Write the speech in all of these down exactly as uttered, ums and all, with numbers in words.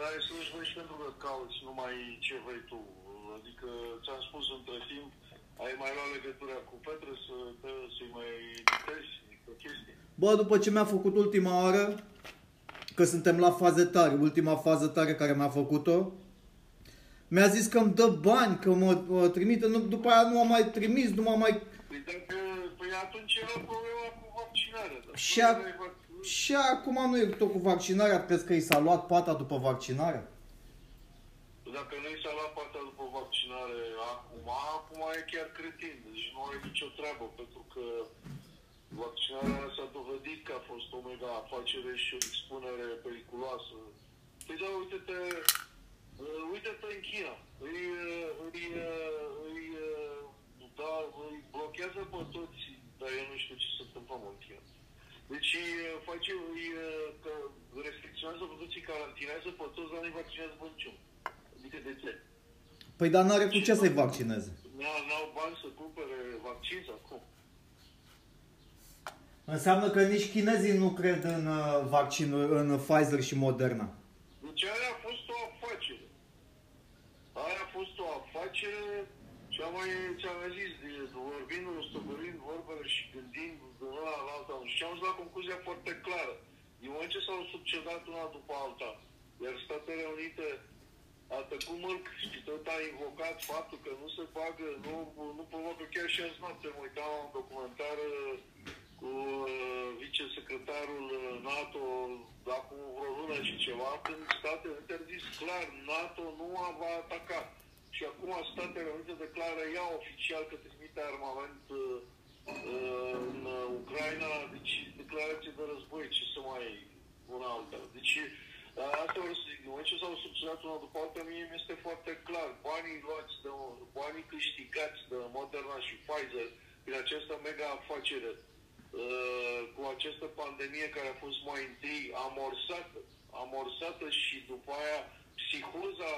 care să ești voi și pentru că cauți numai ce vrei tu. Adică, ți-am spus, între timp, ai mai luat legătura cu Petre să, să-i mai editezi pe chestii. Bă, după ce mi-a făcut ultima oară, că suntem la faze tare, ultima fază tare care mi-a făcut-o, mi-a zis că îmi dă bani, că mă, mă trimite, nu, după aia nu m-a mai trimis, nu m-a mai... Păi, dacă, păi atunci era problema cu vaccinarea. Și, a... și acum nu e tot cu vaccinarea, crezi că i s-a luat pata după vaccinare? Dacă nu i s-a luat pata după vaccinare acum, acum e chiar cretin, deci nu are nicio treabă, pentru că vaccinarea s-a dovedit că a fost o mega afacere și o expunere periculoasă. Păi da, uite-te... Uite-te în China, îi, îi, îi, da, îi blochează pe toți, dar eu nu știu ce se întâmplă în China. Deci face, îi restricționează pe toți, îi carantinează pe toți, dar nu-i vaccinează pe niciun. Adică de ce? Păi dar n-are cu ce să-i vaccineze. N-au bani să cumpere vaccin sau cum? Înseamnă că nici chinezii nu cred în vaccinul, în Pfizer și Moderna. Deci aia a fost o afacere. Aia a fost o afacere, ce-am mai ți-am zis, vorbind, stăpânind vorbele și gândind de una la alta. Și am zis la concluzia foarte clară. Din moment ce s-au succedat una după alta, iar Statele Unite a tăcut mâlc și tot a invocat faptul că nu se bagă, nu, nu provoacă, chiar și azi noapte mă uitam la un documentar cu vicesecretarul NATO acum vreo lună și ceva, când Statele Unite a zis clar, NATO nu va ataca. Și acum Statele Unite declară ea oficial că trimite armament uh, în Ucraina, deci declarație de război, ce să mai una alta. Deci asta vreau să zic, din moment ce s-au subținat una după alta, mie mi-este foarte clar, banii luați, de, banii câștigați de Moderna și Pfizer prin această mega afacere, Uh, cu această pandemie care a fost mai întâi amorsată, amorsată și după aia psihoza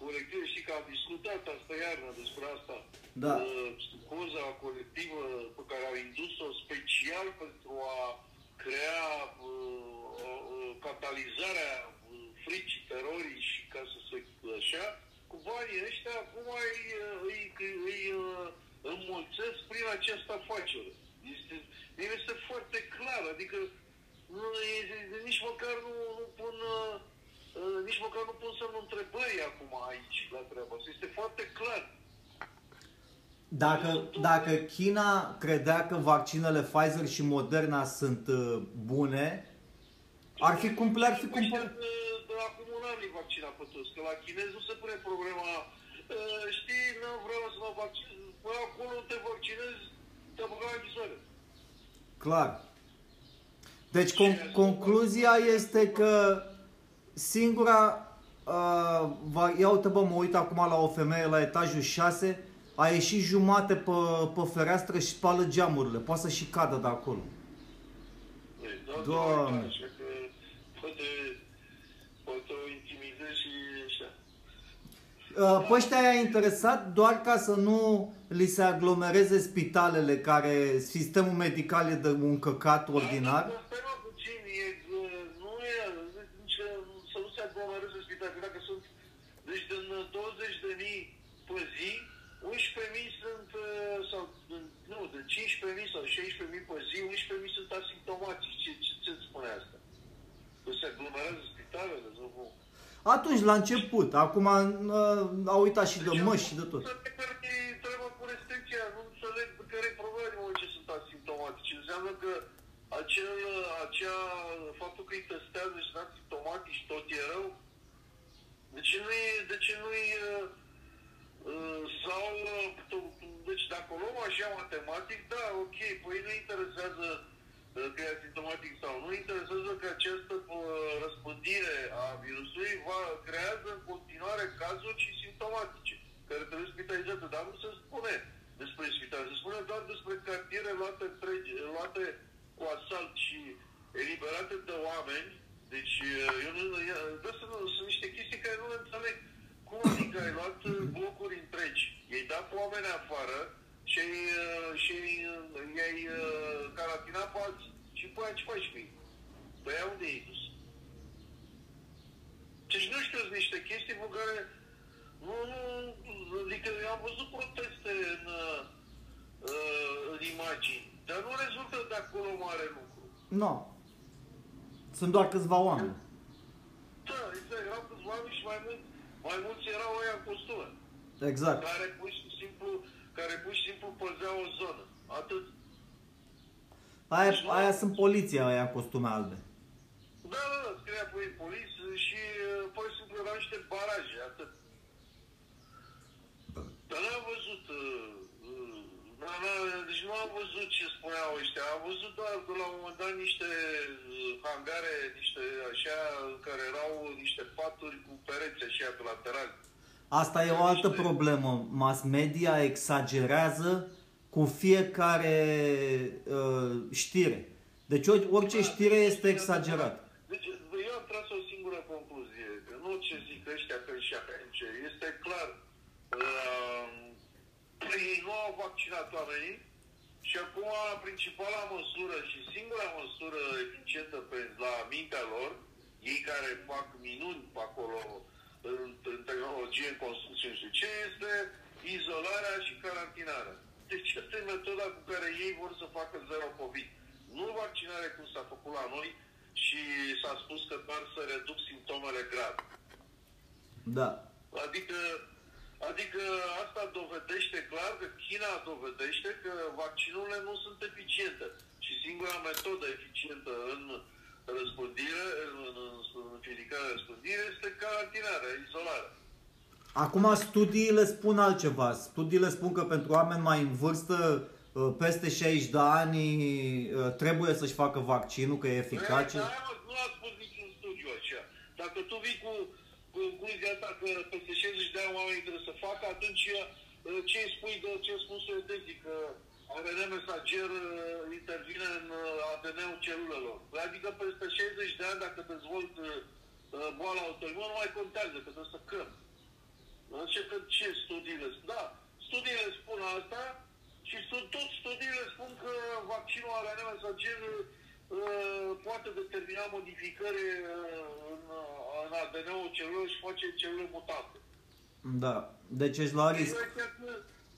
colectivă, știi că am discutat asta iarnă despre asta, da. uh, psihoza colectivă pe care au indus-o special pentru a crea uh, uh, catalizarea uh, fricii, terorii și ca să se așa, cu banii ăștia acum îi, îi, îi uh, înmulțesc prin această afacere. Este, este foarte clar, adică nu, este, nici măcar nu, nu pun uh, nici măcar nu pun semnul întrebării acum aici la treaba asta. Este foarte clar. Dacă, dacă China credea că vaccinele Pfizer și Moderna sunt uh, bune, ar fi cumpărat, ar fi cumpărat. Acum un an îi vaccina pe toți, că la chinezi nu se pune problema, uh, știi, nu vreau să mă vaccinez, până acolo te vaccinezi, te apucam închisoare. Clar. Deci con- concluzia este că singura... Uh, ia uite bă, mă uit acum la o femeie la etajul șase, a ieșit jumate pe, pe fereastră și spală geamurile. Poate să și cadă de acolo. Doamne! Doamne. Poate, poate o intimidă și așa. Uh, pe ăștia i-a interesat doar ca să nu li se aglomereze spitalele, care sistemul medical e de un căcat ordinar. Da, stai puțin, e, nu e, nici, să nu se aglomereze spitalele, dacă sunt, deci din douăzeci de mii pe zi, unsprezece mii sunt, sau, nu, de cincisprezece mii sau șaisprezece mii pe zi, unsprezece mii sunt asimptomatici. Ce, ce, ce spune asta? Că se aglomerează spitalele, nu? Atunci, la început, acum au uitat și de măști și de tot. Nu înțeleg care e problema din moment ce sunt asimptomatici. Înseamnă că acel, acea, faptul că îi testează și sunt asimptomatici, tot e rău. De ce nu-i... De ce nu-i uh, sau... Deci dacă o luăm așa matematic, da, ok, păi nu interesează că e asimptomatic sau nu, interesează că această răspândire a virusului va creează în continuare cazuri și simptomatice, care trebuie spitalizate, dar nu se spune despre spital, se spune doar despre cartiere luate, trege, luate cu asalt și eliberate de oameni, deci eu nu, de asta nu, sunt niște chestii care nu le înțeleg. Cum adică ai luat blocuri întregi, i-ai dat pe oameni afară și, și i-ai carantinat pe alții și pe aia ce faci cu ei? Pe aia unde i-ai dus? Deci nu știți niște chestii pe care nu, nu, adică eu am văzut proteste în, în imagini, dar nu rezultă de acolo mare lucru. Nu. Sunt doar câțiva oameni. Da, exact, erau câțiva oameni și mai mult, mai mulți erau aia în costură. Exact. Care pur și simplu, care pur și simplu păzeau o zonă. Atât. Aia, aia sunt poliția, aia în costume albe. Da, da, da, scria pe poliție și pur și simplu erau niște baraje, atât. Dar n-am văzut, na, na, deci nu am văzut ce spuneau ăștia, am văzut doar de la un moment dat niște hangare, niște așa, care erau niște paturi cu pereți așa pe lateral. Asta e o altă niște... problemă, mass media exagerează cu fiecare uh, știre. Deci orice știre da, este exagerat. Deci eu am tras o singură concluzie, că nu ce zic ăștia că și aici, este clar. Uh, ei nu au vaccinat oamenii și acum principala măsură și singura măsură eficientă pe la mintea lor, ei care fac minuni pe acolo în, în tehnologie, în construcție, nu știu ce, este izolarea și carantinarea. Deci asta e metoda cu care ei vor să facă zero COVID. Nu vaccinare cum s-a făcut la noi și s-a spus că doar să reduc simptomele grave. Da. Adică Adică asta dovedește clar că China dovedește că vaccinurile nu sunt eficiente și singura metodă eficientă în răspândire, în, în ridicarea răspândirii este carantinarea, izolarea. Acum studiile spun altceva. Studiile spun că pentru oameni mai în vârstă, peste șaizeci de ani, trebuie să-și facă vaccinul, că e eficace. E, dar nu a spus niciun studiu așa. Dacă tu vii cu concluzia asta că peste șaizeci de ani oamenii trebuie să facă, atunci ce îi spui de ce spun suedezii, că A D N mesager intervine în A D N-ul celulelor. Adică peste șaizeci de ani, dacă dezvolt boala autoimună, nu mai contează, că trebuie să căm. Așa că ce studiile? Da, studiile spun asta și tot studiile spun că vaccinul A D N mesager poate determina modificări în, în A D N-ul celulelor și face celule mutante. Da, deci ești la risc.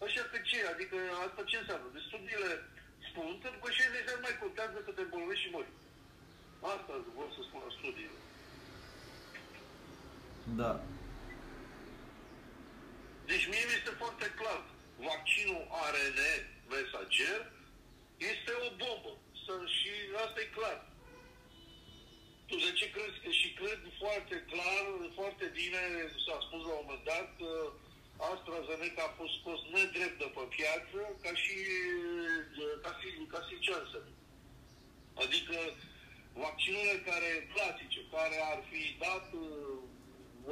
Așa că ce? Adică asta ce înseamnă? Deci studiile spun că după șaizeci de ani mai contează că te îmbolnăvești și mori. Asta vor să spună studiile. Da. Deci mie mi este foarte clar. Vaccinul A R N mesager este o bombă. Și asta e clar. Tu de ce crezi? Că și cred foarte clar, foarte bine, s-a spus la un moment dat, că AstraZeneca a fost scos nedrept de pe piață, ca și ca și, ca și Johnson. Adică vaccinurile care clasice, care ar fi dat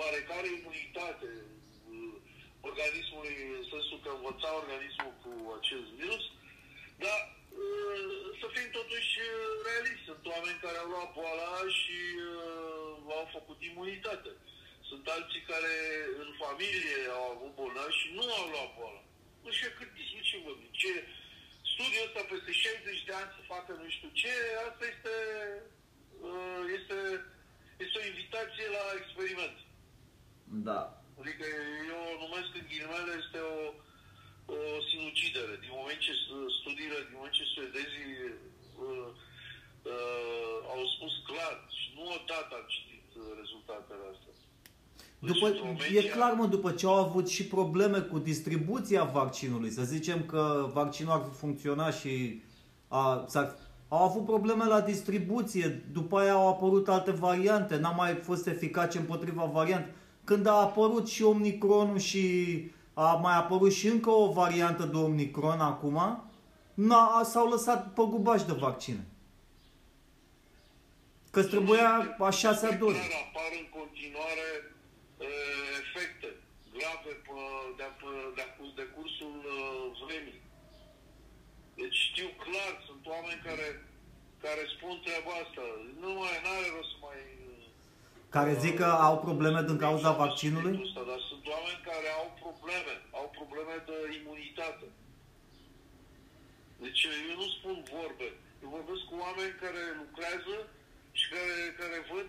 oarecare imunitate organismului, în sensul că învăța organismul cu acest virus, dar să fim totuși realiști. Sunt oameni care au luat boala și uh, au făcut imunitate. Sunt alții care în familie au avut boala și nu au luat boala. Nu știu cât discutim. Ce studiul ăsta peste șaizeci de ani să facă nu știu ce, asta este, uh, este, este o invitație la experiment. Da. Adică eu numesc în ghilimele, este o o sinucidere. Din moment ce studiile, din moment ce suedezii uh, uh, au spus clar și nu odată am citit rezultatele astea. După, deci, e clar, mă, după ce au avut și probleme cu distribuția vaccinului, să zicem că vaccinul ar funcționa și a, s-ar, au avut probleme la distribuție, după aia au apărut alte variante, n-a mai fost eficace împotriva variant. Când a apărut și Omicronul și a mai apărut și încă o variantă de Omicron acum, s-au lăsat păgubași de vaccine. Că trebuia a șasea doză. Apar în continuare efecte grave de cursul vremii. Deci știu clar, sunt oameni care, care spun treaba asta. Nu mai n-are rost să mai... Care zic că au probleme din cauza vaccinului? Dar sunt oameni care au probleme, au probleme de imunitate. Deci eu nu spun vorbe, eu vorbesc cu oameni care lucrează și care, care văd,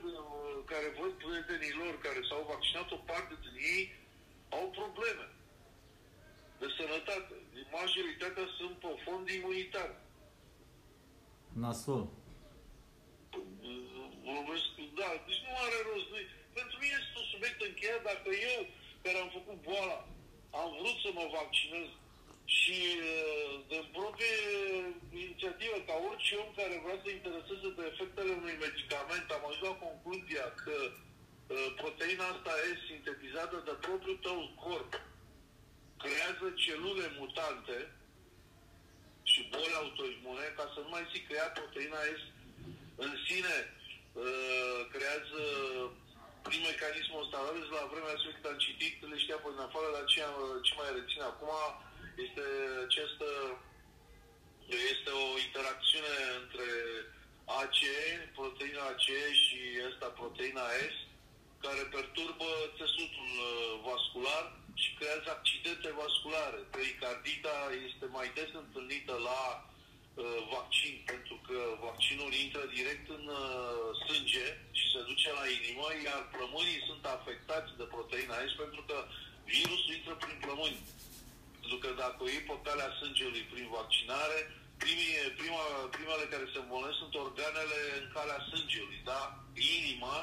care văd prietenii lor care s-au vaccinat. determinat o parte din ei au probleme de sănătate. Majoritatea sunt pe fond imunitar. Nasol. Da, deci nu are rost. Pentru mine este un subiect încheiat. Dacă eu, care am făcut boala, am vrut să mă vaccinez și de proprie inițiativă, ca orice om care vrea să intereseze de efectele unui medicament, am ajuns la concluzia că uh, proteina asta e sintetizată de propriul tău corp, creează celule mutante și boli autoimune, ca să nu mai zic că ea, proteina S în sine uh, creează prin mecanismul ăsta. La vremea aceea am citit, le știa până afară, dar ce, ce mai rețin acum este această, este o interacțiune între A C E, proteina A C E și asta, proteina S, care perturbă țesutul vascular și creează accidente vasculare. Pericardita este mai des întâlnită la uh, vaccin, pentru că vaccinul intră direct în uh, sânge și se duce la inimă, iar plămânii sunt afectați de proteina S pentru că virusul intră prin plămâni. Pentru că dacă o iei pe calea sângelui prin vaccinare, primii, prima, primele care se îmbolnăvesc sunt organele în calea sângelui, da? Inima,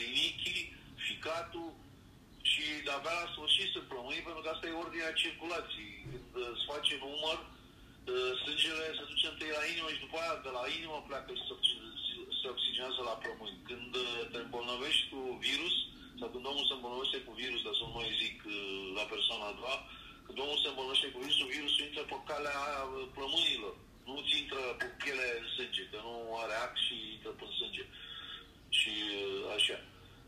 rinichii, ficatul, și de-abia la sfârșit sunt plămânii, pentru că asta e ordinea circulației. Când îți face număr, sângele se duce întâi la inimă și după aia de la inimă pleacă și se oxigenează la plămâni. Când te îmbolnăvești cu virus, sau când omul se îmbolnăvește cu virus, dar să nu mai zic la persoana a doua, când omul se îmbolnăvește cu virusul, virusul intră pe calea plămânilor. Nu-ți intră pe piele în sânge, că nu are ac și intră pe sânge. Și așa.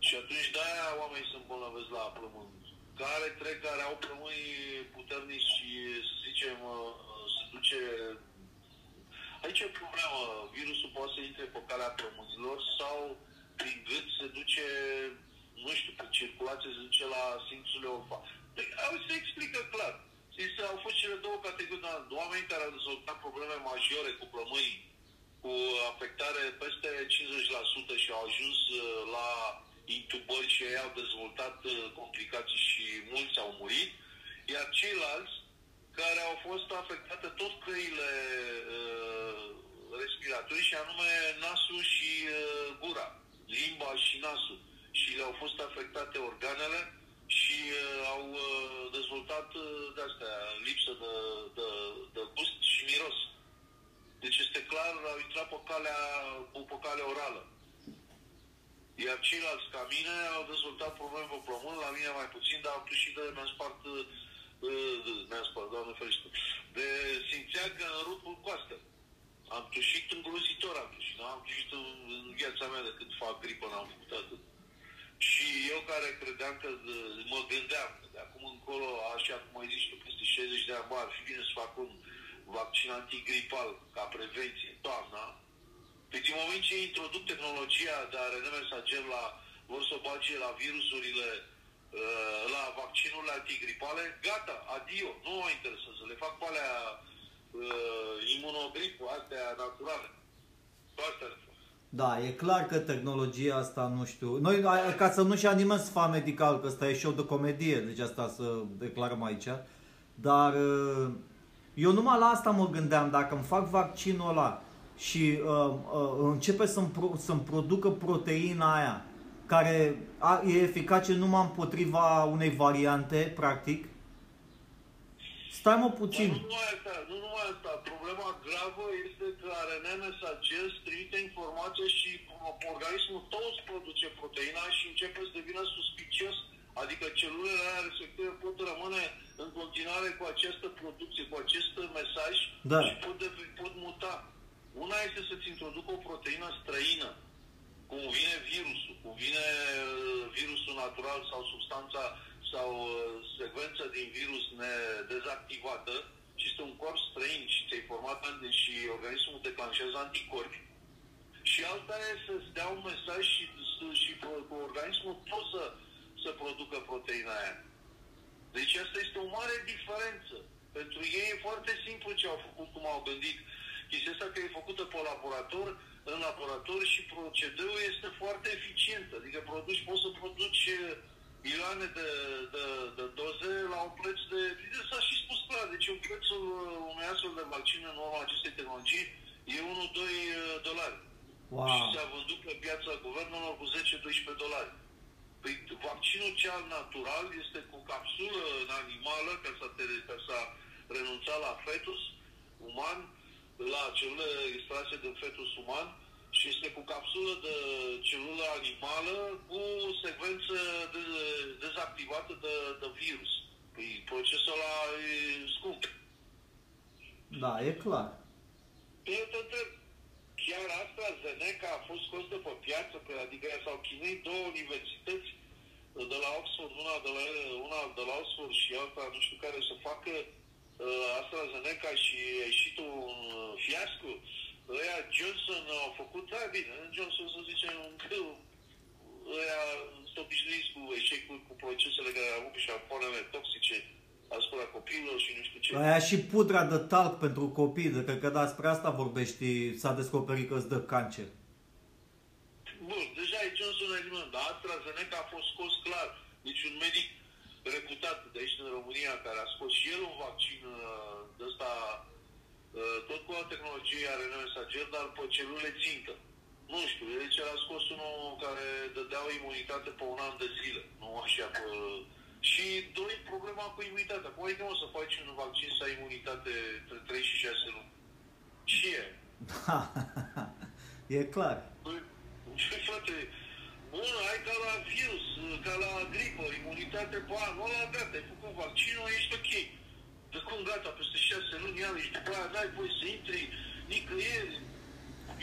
Și atunci de-aia oamenii se îmbolnăvesc la plămâni. Care trec, care au plămâni puternici și, să zicem, se duce... Aici e problemă. Virusul poate să intre pe calea plămânilor sau prin gât se duce, nu știu, pe circulație se duce la simțurile olfactive. Deci, se explică clar. Au fost cele două categorii de oameni care au dezvoltat probleme majore cu plămâni, cu afectare peste cincizeci la sută și au ajuns la intubări și ei au dezvoltat complicații și mulți au murit, iar ceilalți care au fost afectate tot căile uh, respiratorii, și anume nasul și uh, gura, limba și nasul, și le-au fost afectate organele și uh, au uh, dezvoltat uh, de-astea, lipsă de, de, de gust și miros. Deci este clar, au intrat pe calea, pe calea orală. Iar ceilalți ca mine au dezvoltat probleme pe plămâni, la mine mai puțin, dar am și de mi-am spart, mi-am spart, doamne ferește, de simțeagă în rupul coastă. Am tușit îngrozitor, am tușit, am tușit în, în viața mea de când fac gripă, n-am făcut atât. Și eu care credeam că, mă gândeam, că de acum încolo, așa cum ai zis tu, peste șaizeci de ani, bă, ar fi bine să fac un vaccin antigripal ca prevenție, toamna. Deci în momentul ce introduc tehnologia de A R N mesager la, vor să o bage la virusurile, la vaccinurile antigripale, gata, adio, nu mă interesează, le fac pe alea imunogripul, astea naturale. Astea le fac. Da, e clar că tehnologia asta, nu știu, noi, ca să nu-și animăm sfa medical, că ăsta e show de comedie, deci asta să declarăm aici, dar eu numai la asta mă gândeam, dacă îmi fac vaccinul ăla, și uh, uh, începe să-mi pro- să-mi producă proteina aia care a, e eficace numai împotriva unei variante, practic. Stai mă puțin. Nu numai asta, nu numai asta. Problema gravă este că A R N mesager trimite informație și organismul tău îți produce proteina și începe să devină suspicios. Adică celulele alea respective pot rămâne în continuare cu această producție, cu acest mesaj, da, și pot, de, pot muta. Una este să-ți introducă o proteină străină, cum vine virusul, cum vine virusul natural sau substanța sau secvența din virus dezactivată, și este un corp străin și ți-ai format și organismul declanșează anticorpi. Și alta e să-ți dea un mesaj și, și cu organismul tot să, să producă proteina aia. Deci asta este o mare diferență. Pentru ei e foarte simplu ce au făcut, cum au gândit. Chestia asta că e făcută pe laborator, în laborator, și procedeul este foarte eficient. Adică produci, poți să produci milioane kilograme de, de, de doze la un preț de... S-a și spus clar, deci un prețul unui astfel de vaccin în urma acestei tehnologii e unu doi dolari. Wow. Și s-a vândut pe piața guvernelor cu zece doisprezece dolari. Păi vaccinul cel natural este cu capsulă în animală, ca să ca s-a renunțat la fetus uman, la celule extrase de fetus uman, și este cu capsulă de celulă animală cu secvență de, dezactivată de, de virus. Păi procesul ăla e scump. Da, e clar. Eu te întreb, chiar AstraZeneca a fost scos de pe piață, că, adică s-au chinuit două universități, de la Oxford, una de la, una de la Oxford și alta, nu știu care, să facă uh, AstraZeneca și a ieșit un fiasco. Ăia Johnson au făcut, da, bine, Johnson să zicem un greu, ăia sunt obișnuiți cu eșecuri, cu procesele care au avut și ampoanele toxice asupra copiilor și nu știu ce. Aia și pudra de talc pentru copii, de cred că da, spre asta vorbești, s-a descoperit că îți dă cancer. Bun, deja e Johnson eliminat, dar AstraZeneca a fost scos clar. Deci un medic reputat de aici din România, care a scos și el un vaccin de ăsta, tot cu o tehnologie R N A mesager, dar pe celule țintă. Nu știu, deci el a scos unul care dădea o imunitate pe un an de zile, nu așa pe... Și doi, problema cu imunitatea. Cum adică o să faci un vaccin să ai imunitate între trei și șase luni? Și e. E clar. Păi, frate, bun, ai ca la virus, ca la gripă, imunitate pe anul ăla, gata, ai făcut vaccinul, ești ok. De cum gata, peste șase luni, iar ești după aia, n-ai voie să intri nicăieri.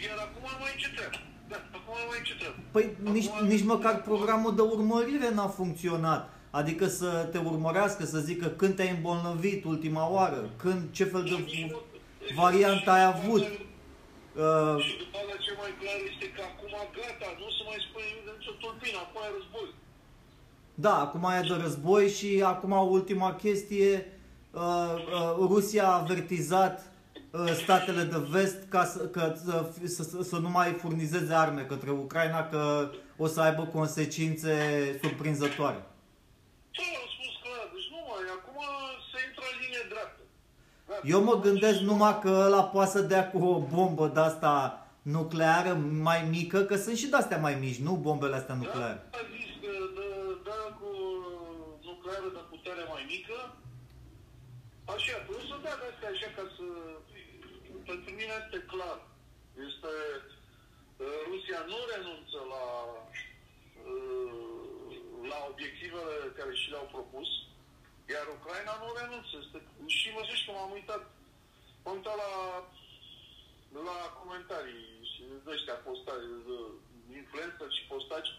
Iar acum mai ce trebuie. Da, acum mai ce trebuie. Păi acum nici, am... nici măcar programul de urmărire n-a funcționat. Adică să te urmărească, să zică când te-ai îmbolnăvit ultima oară, când, ce fel de variantă ai avut. Și după aceea ce mai clar este că acum gata, nu se mai spune nimic de nicio tulpină, acum e război. Da, acum e de război și acum ultima chestie, uh, uh, Rusia a avertizat uh, statele de vest ca să, că, să, să, să nu mai furnizeze arme către Ucraina, că o să aibă consecințe surprinzătoare. Eu mă gândesc numai că ăla poate să dea cu o bombă de-asta nucleară mai mică, că sunt și de-astea mai mici, nu bombele astea nucleare. Da, a zis că da cu nucleară de putere mai mică, așa, trebuie să dea de-astea așa ca să... Pentru mine este clar, este... Rusia nu renunță la, la obiectivele care și le-au propus, iar Ucraina nu renunță. Este... Și mă zici că m-am uitat, m-am uitat la, la comentarii și de ăștia postați, influență și postaci,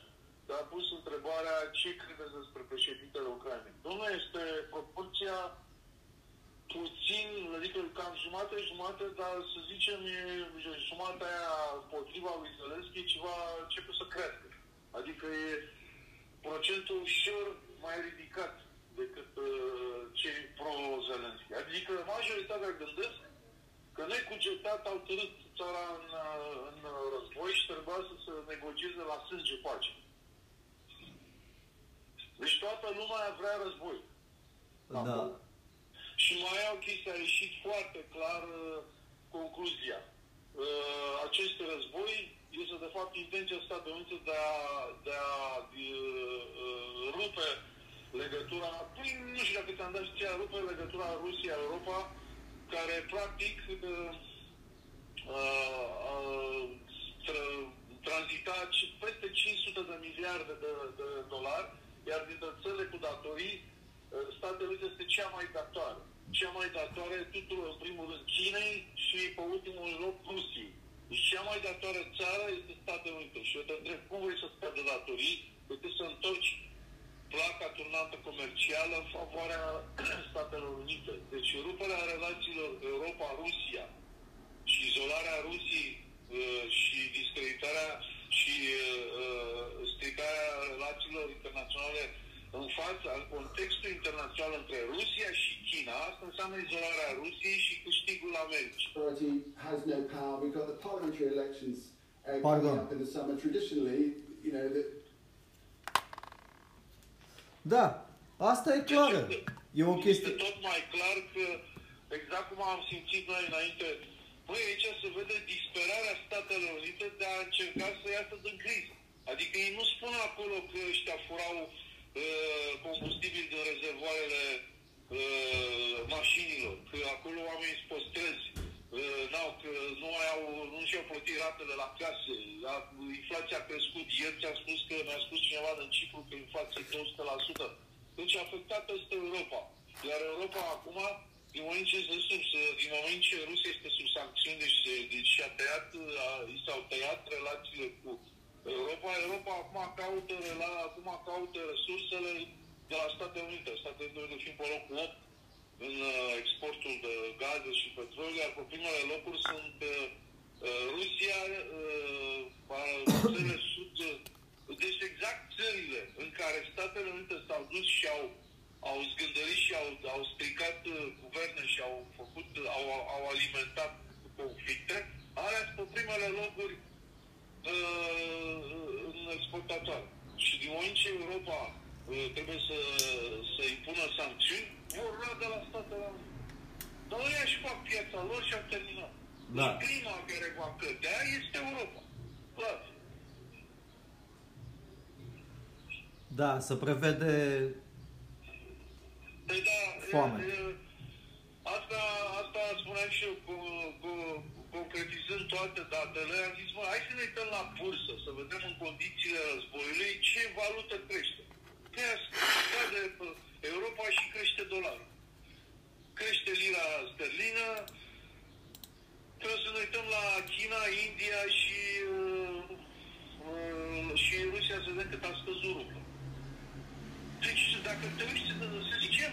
dar a pus întrebarea ce credeți despre președintele Ucrainei. Dom'le, este proporția puțin, adică cam jumate, jumate, dar să zicem jumatea aia împotriva lui Zelenski ceva începe să crească. Adică e procentul ușor mai ridicat decât uh, cei pro-Zelenski. Adică majoritatea gândesc că necugetat au târât țara în, în război și trebuia să se negocieze la sânge pace. Deci toată lumea vrea război. Da. Și mai au chestia, a ieșit foarte clar uh, concluzia. Uh, acest război este de fapt intenția Statelor Unite de a, de a uh, uh, rupe legătura, nu știu dacă ți-am dat știa, rupe legătura Rusia-Europa, care practic uh, uh, tra tranzita peste cinci sute de miliarde de, de dolari, iar dintre țările cu datorii, Statele Unite este cea mai datoare. Cea mai datoare tuturor, în primul rând, Chinei și pe ultimul loc, Rusiei. Deci cea mai datoare țară este Statele Unite. Și eu te întreb, cum vrei să stai de datorii, decât să întorci placa turnată comercială în favoarea Statelor Unite. Deci ruperea relațiilor Europa-Rusia și izolarea Rusiei uh, și discreditarea și uh, stricarea relațiilor internaționale în fața, în contextul internațional între Rusia și China, asta înseamnă izolarea Rusiei și câștigul Americii. Pardon. Da, asta e clară. E o chestie... Este tot mai clar că, exact cum am simțit noi înainte, băi, aici se vede disperarea Statelor Unite de a încerca să iasă din criză. Adică ei nu spun acolo că ăștia furau uh, combustibil din rezervoarele uh, mașinilor, că acolo oamenii sunt păstrezi, uh, n-au, că nu, au, nu și-au plătit ratele la casă, la, inflația a crescut. Ieri ți-a spus că mi-a spus cineva din Cipru că inflația e două sute la sută. Deci a afectat peste Europa. Iar Europa acum, din moment ce, se sub, din moment ce Rusia este sub sancțiuni, deci, se, deci și-a tăiat, a, i s-au tăiat relațiile cu Europa, Europa acum caută, acum caută resursele de la Statele Unite. Statele Unite fiind pe locul opt în exportul de gaze și petrol, iar pe primele locuri sunt uh, Rusia, țările uh, sud... Deci exact țările în care Statele Unite s-au dus și au, au zgândărit și au, au stricat uh, guverne și au, făcut, au, au alimentat conflicte, alea sunt pe primele locuri uh, în exportatoare. Și din moment ce Europa uh, trebuie să, să impună sancțiuni, vor lua de la Statele Unite. Dar ei își fac piața lor și au terminat. Da. Prima care va cădea este Europa. Clar. Da, să prevede păi da, foame. E, e, asta, asta spuneam și eu, cu, cu, concretizând toate datele, am zis, mă, hai să ne uităm la bursă, să vedem în condițiile războiului ce valută crește. Crește Europa și crește dolarul. Crește lira sterlină. Trebuie să ne uităm la China, India și, uh, și Rusia să vedem cât a scăzut rublă. Deci, dacă te uiți, să zicem,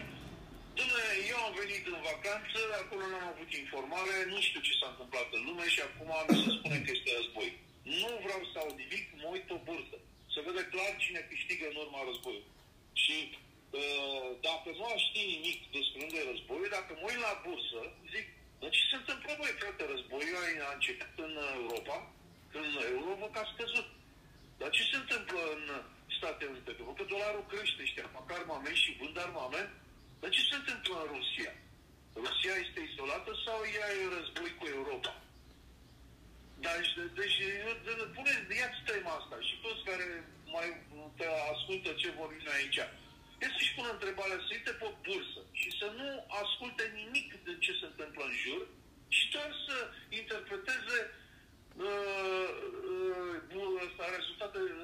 eu am venit în vacanță, acolo n-am avut informare, nu știu ce s-a întâmplat în lume și acum am să spune că este război. Nu vreau să aud nimic, mă uit pe bursă. Se vede clar cine câștigă în urma războiului. Și uh, dacă nu aș ști nimic despre unde e războiul, dacă mă uit la bursă, zic, dar ce se întâmplă, băi, frate, războiul a început în Europa, când Europa a scăzut. Dar ce se întâmplă în Statele Unite? Pentru că dolarul crește, ăștia fac armament și vând armament. Dar ce se întâmplă în Rusia? Rusia este izolată sau ea e în război cu Europa? Deci, deci pune, ia-ți tema asta și toți care mai te ascultă ce vorbim aici. E să-și pună întrebarea, să uite pe bursă și să nu asculte nimic de ce se întâmplă în jur și doar să interpreteze uh, uh, rezultatele, uh,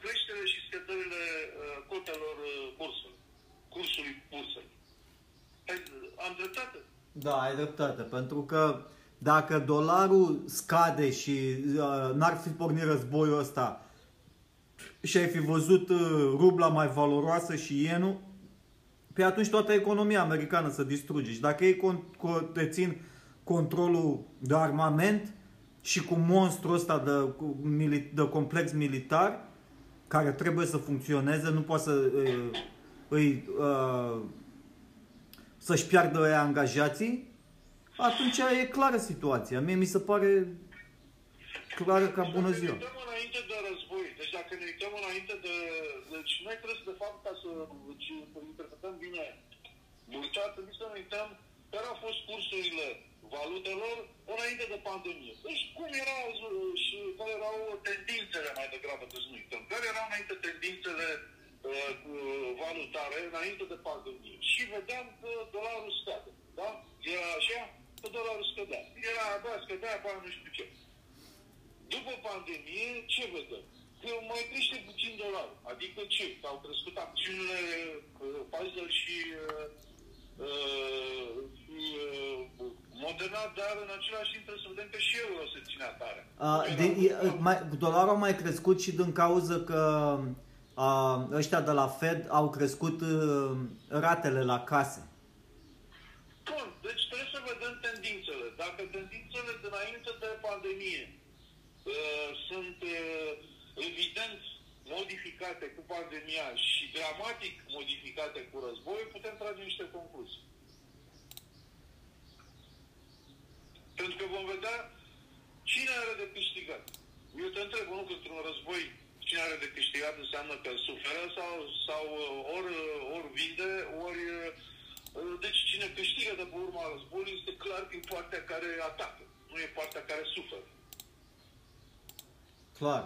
creșterile și scăderile uh, cotelor uh, bursului, cursului bursă. Am dreptate? Da, ai dreptate, pentru că dacă dolarul scade și uh, n-ar fi pornit războiul ăsta, și ai fi văzut rubla mai valoroasă și yenul, pe atunci toată economia americană se distruge. Și dacă ei te țin controlul de armament și cu monstrul ăsta de, de complex militar, care trebuie să funcționeze, nu poate să îi, să-și piardă ei angajații, atunci e clară situația. Mie mi se pare clară ca bună ziua. De război. Deci dacă ne uităm înainte de... Deci noi trebuie să, de fapt, ca să interpretăm bine bursa, trebuie să ne uităm care au fost cursurile valutelor înainte de pandemie. Deci cum erau și care erau tendințele mai degrabă, trebuie să ne uităm. Care erau înainte tendințele uh, valutare înainte de pandemie. Și vedeam că dolarul scade. Da? Era așa? Că dolarul scădea. Era abia scădea, abia nu știu ce. După pandemie, ce vedem? Că mai crește puțin dolarul. Adică ce? Că au crescut acțiunile uh, Pfizer și uh, uh, Moderna, dar în același timp trebuie să vedem că și euro se ține atare. Uh, de, e, mai, dolarul a mai crescut și din cauza că uh, ăștia de la Fed au crescut uh, ratele la case. Bun, deci trebuie să vedem tendințele. Dacă tendințele dinainte de pandemie sunt evident modificate cu pandemia și dramatic modificate cu războiul, putem trage niște concluzii. Pentru că vom vedea cine are de câștigat. Eu te întreb, nu, că într-un război cine are de câștigat înseamnă că suferă sau, sau ori, ori vinde, ori... Deci cine câștigă de pe urma războiului este clar din partea care atacă, nu e partea care suferă. Clar.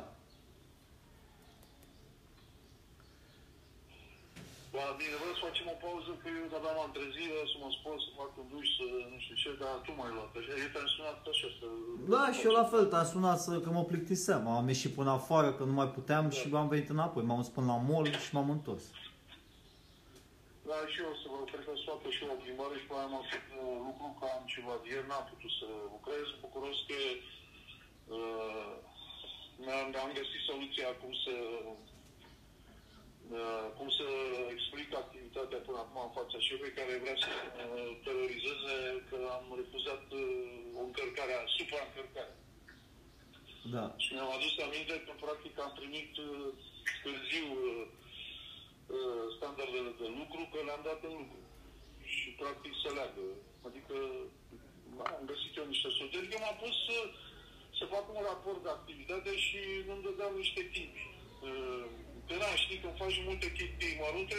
Ba, bine, vreau să facem o pauză, că eu de-abia m-am trezit, să mă spun, să fac un duș, să nu știu ce, dar tu m-ai luat. Eu te-am sunat așa, să... Da, și eu la fel, te-am sunat să, că mă plictiseam. Am ieșit până afară, că nu mai puteam da. Și am venit înapoi. M-am spus la mall și m-am întors. Da, și eu să vă cred că să facă și eu o plimbare și pe aia m-am făcut un lucru, că am ceva de ieri, n-am putut să lucrez. Bucuros că uh, mi-am găsit soluția acum să... Uh, cum să explic activitatea până acum în fața șefului care vrea să uh, terorizeze că am refuzat uh, o încărcare, supraîncărcare. Da. Și mi-am adus aminte că practic am primit uh, târziu uh, uh, standardele de lucru, că le-am dat în lucru. Și practic se leagă. Adică am găsit eu niște soluții. Eu m-am pus să, să fac un raport de activitate și nu-mi dădeam niște timp. Uh, Că da, știi, când faci multe chestii mărunte,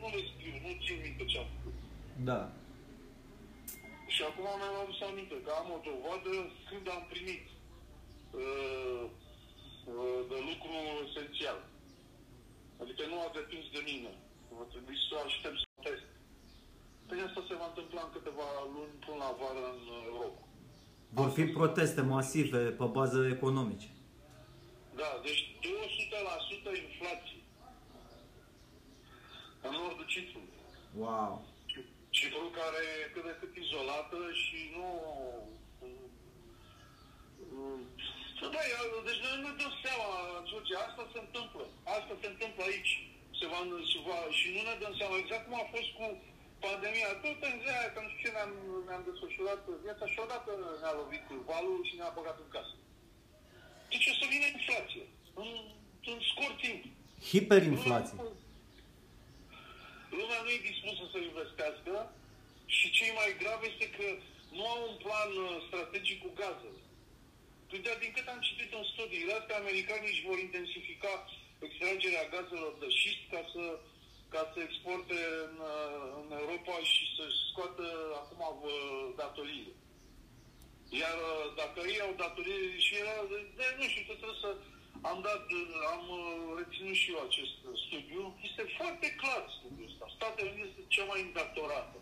nu le scriu, nu țin minte ce am făcut. Da. Și acum mi-am adus aminte că am o dovadă când am primit uh, uh, de lucru esențial. Adică nu a depins de mine. Va trebui să aștept să test. Păi asta se va întâmpla în câteva luni până la vară în Europa. Vor fi proteste masive pe bază economice. Da, deci două sute la sută inflație în nordul Ciprului. Wow! Ciprul care e cât de cât izolată și nu... Da, deci noi nu dăm seama, George, asta se întâmplă. Asta se întâmplă aici. Se va, se va, și nu ne dăm seama. Exact cum a fost cu pandemia. Tot în ziua aia, că nu știu ce ne-am, ne-am desfășurat viața și odată ne-a lovit valul și ne-a băgat în casă. Deci o să vină inflație, în, în scurt timp. Hiperinflație. Lumea nu e dispusă să investească și cei mai grav este că nu au un plan strategic cu gazele. Dar din cât am citit în studii, era că americanii își vor intensifica extragerea gazelor de șist ca să, ca să exporte în, în Europa și să-și scoată acum datoriile. Iar dacă ei au datorii și era, de, nu știu, trebuie să am dat, am reținut și eu acest studiu. Este foarte clar studiul ăsta. Statele Unite este cea mai îndatorată.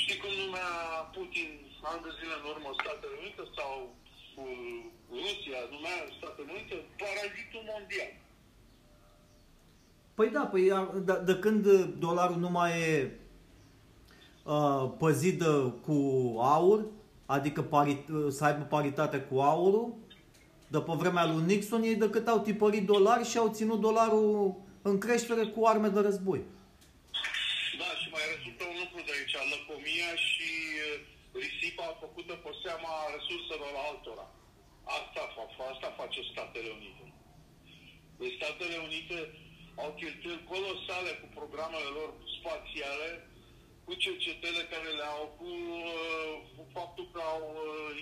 Știi cum numea Putin, ani de zile în urmă, Statele Unite sau uh, Rusia, numea Statele Unite, parazitul mondial. Păi da, păi, de, de când dolarul nu mai e uh, păzit cu aur, adică parit, să aibă paritate cu aurul, de pe vremea lui Nixon, ei de cât au tipărit dolari și au ținut dolarul în creștere cu arme de război. Da, și mai rezultă un lucru de aici, lăcomia și risipa făcută pe seama resurselor altora. Asta, asta face Statele Unite. Deci Statele Unite au cheltuit colosale cu programele lor spațiale, cu cercetările care le-au, cu, uh, cu faptul că au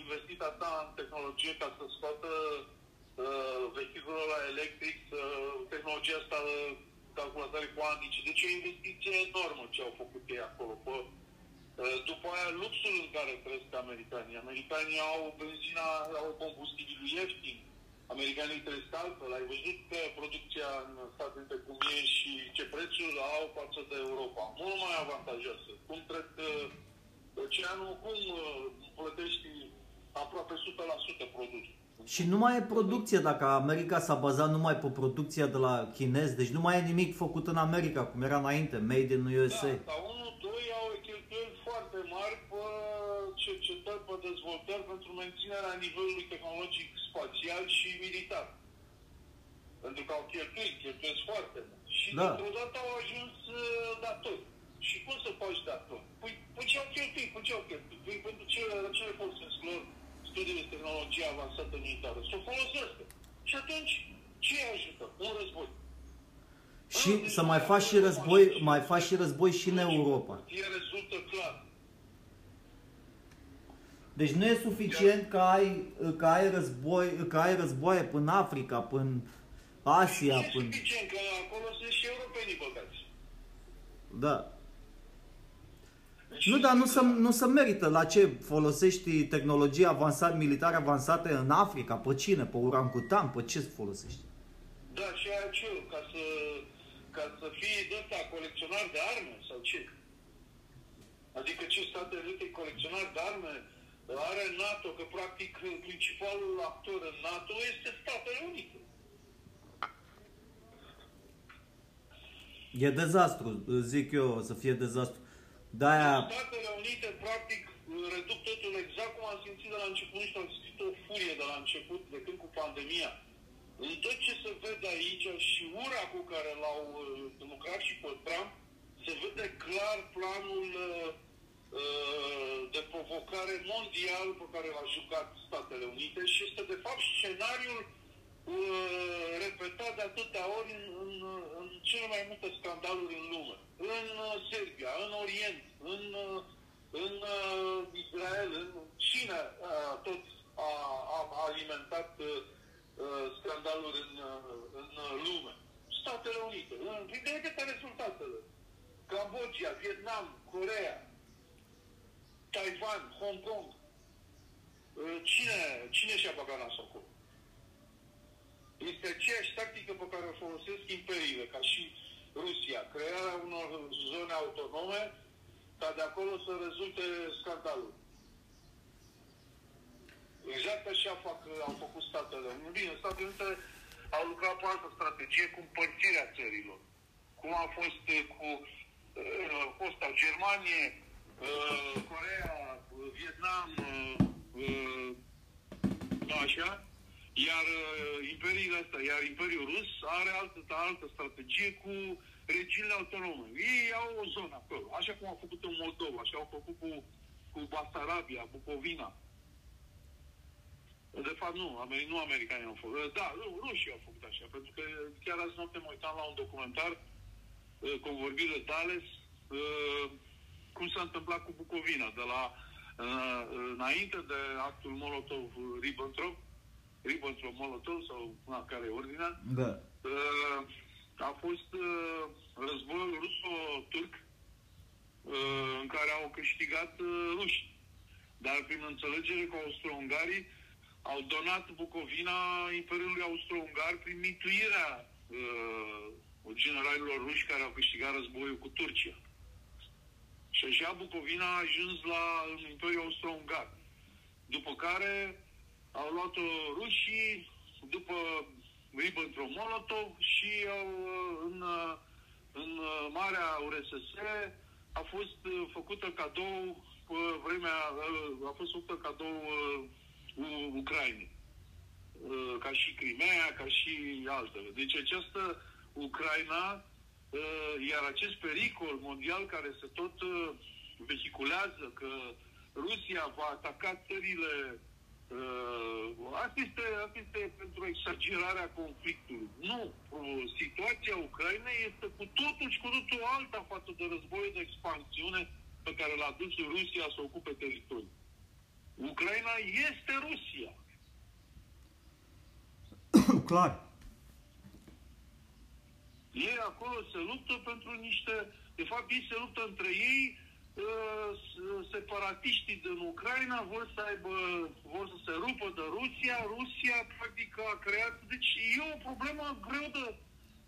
investit atâta în tehnologie ca să scoată uh, vehiculul ăla electric, uh, tehnologia asta uh, calculatoare cuantice. Deci o investiție enormă ce au făcut ei acolo. Pă, uh, după aia, luxul în care trăiesc americanii. Americanii au benzina, au combustibilul ieftin. Americanii trăiesc altfel. Ai văzut că producția în Statele Unite cum e și ce prețuri au față de Europa. Mult mai avantajoasă. Cum trec oceanul, cum plătești aproape o sută la sută produs. Și nu mai e producție, dacă America s-a bazat numai pe producția de la chinezi, deci nu mai e nimic făcut în America, cum era înainte, made in U S A. Da, sau unul, doi au cheltuieli foarte mari pe cercetări, pe dezvoltări, pentru menținerea nivelului tehnologic spațial și militar. Pentru că au cheltuit, cheltuiesc foarte mult. Și da. Dintr-o dată au ajuns datori. Și cum să faci datori? Păi, păi ce au cheltuit? Păi ce au cheltuit? Păi pentru ce, ce le folosesc lor studiile de tehnologie avansată militară? Să o folosesc. Și atunci, ce ajută? Un război. Și în să mai faci și război, mai faci și război și în Europa. E rezultă clar. Deci nu e suficient că ai, că ai război, că ai războaie până Africa, până Asia e până... Suficient, că acolo sunt și europenii băgați. Da. Nu, dar nu se, nu se merită. La ce folosești tehnologie avansată, militară avansată în Africa? Pe cine? Pe orangutan? Pe ce folosești? Da, și aia ce? Ca să, ca să fii de ăsta colecționar de arme? Sau ce? Adică ce Statele Unite colecționar de arme are NATO? Că practic principalul actor în NATO este Statele Unite. E dezastru, zic eu, să fie dezastru. De-aia... Statele Unite, practic, reduc totul exact cum am simțit de la început, și am simțit o furie de la început, de când cu pandemia. În tot ce se vede aici și ura cu care l-au lucrat și pe Trump, se vede clar planul uh, de provocare mondial pe care l-a jucat Statele Unite și este, de fapt, scenariul uh, repetat de atâtea ori în, în, în cele mai multe scandaluri în lume. În Serbia, în Orient, în, în Israel, în China, tot a, a alimentat scandaluri în, în lume. Statele Unite, vedete rezultatele. Cambodgia, Vietnam, Corea, Taiwan, Hong Kong. Cine, cine și-a băgat nasul acolo? Este aceeași tactică pe care o folosesc imperiile, ca și Rusia, crearea unor zone autonome, ca de acolo să rezulte scandalul. Exact așa fac, au făcut Statele Unite. Bine, Statele Unite au lucrat pe altă strategie, cu împărțirea țărilor. Cum a fost cu fosta uh, Germanie, uh, Corea, Vietnam, uh, uh, așa. Iar imperiile astea, iar Imperiul Rus are altă, altă strategie cu regiunile autonome. Ei au o zonă acolo, așa cum au făcut în Moldova, așa au făcut cu, cu Basarabia, Bucovina. De fapt nu, nu americanii au făcut. Da, rușii au făcut așa, pentru că chiar azi noapte mă uitam la un documentar, convorbirile Dales, cum s-a întâmplat cu Bucovina, de la înainte de actul Molotov-Ribbentrop, Ribbentrop-Molotov sau na, care e ordinea, da. uh, a fost uh, războiul ruso-turc uh, în care au câștigat uh, ruși. Dar prin înțelegere cu austro-ungarii au donat Bucovina Imperiului Austro-Ungar prin mituirea uh, generalilor ruși care au câștigat războiul cu Turcia. Și așa Bucovina a ajuns la Imperiul Austro-Ungar. După care au luat-o rușii, după Ribbentrop-Molotov și au, în, în Marea U R S S a fost făcută cadou pe vremea, a fost făcută cadou uh, Ucrainei. Uh, ca și Crimea, ca și altele. Deci această Ucraina, uh, iar acest pericol mondial care se tot uh, vehiculează că Rusia va ataca țările. Uh, asta, este, asta este pentru exagerarea conflictului. Nu. Uh, situația Ucrainei este cu totul și cu totul alta față de războiul de expansiune pe care l-a dus Rusia să ocupe teritoriul. Ucraina este Rusia. Clar. Ei acolo se luptă pentru niște... De fapt, ei se luptă între ei. Separatiștii din Ucraina vor să aibă, vor să se rupă de Rusia. Rusia practic a creat, deci e o problemă greu de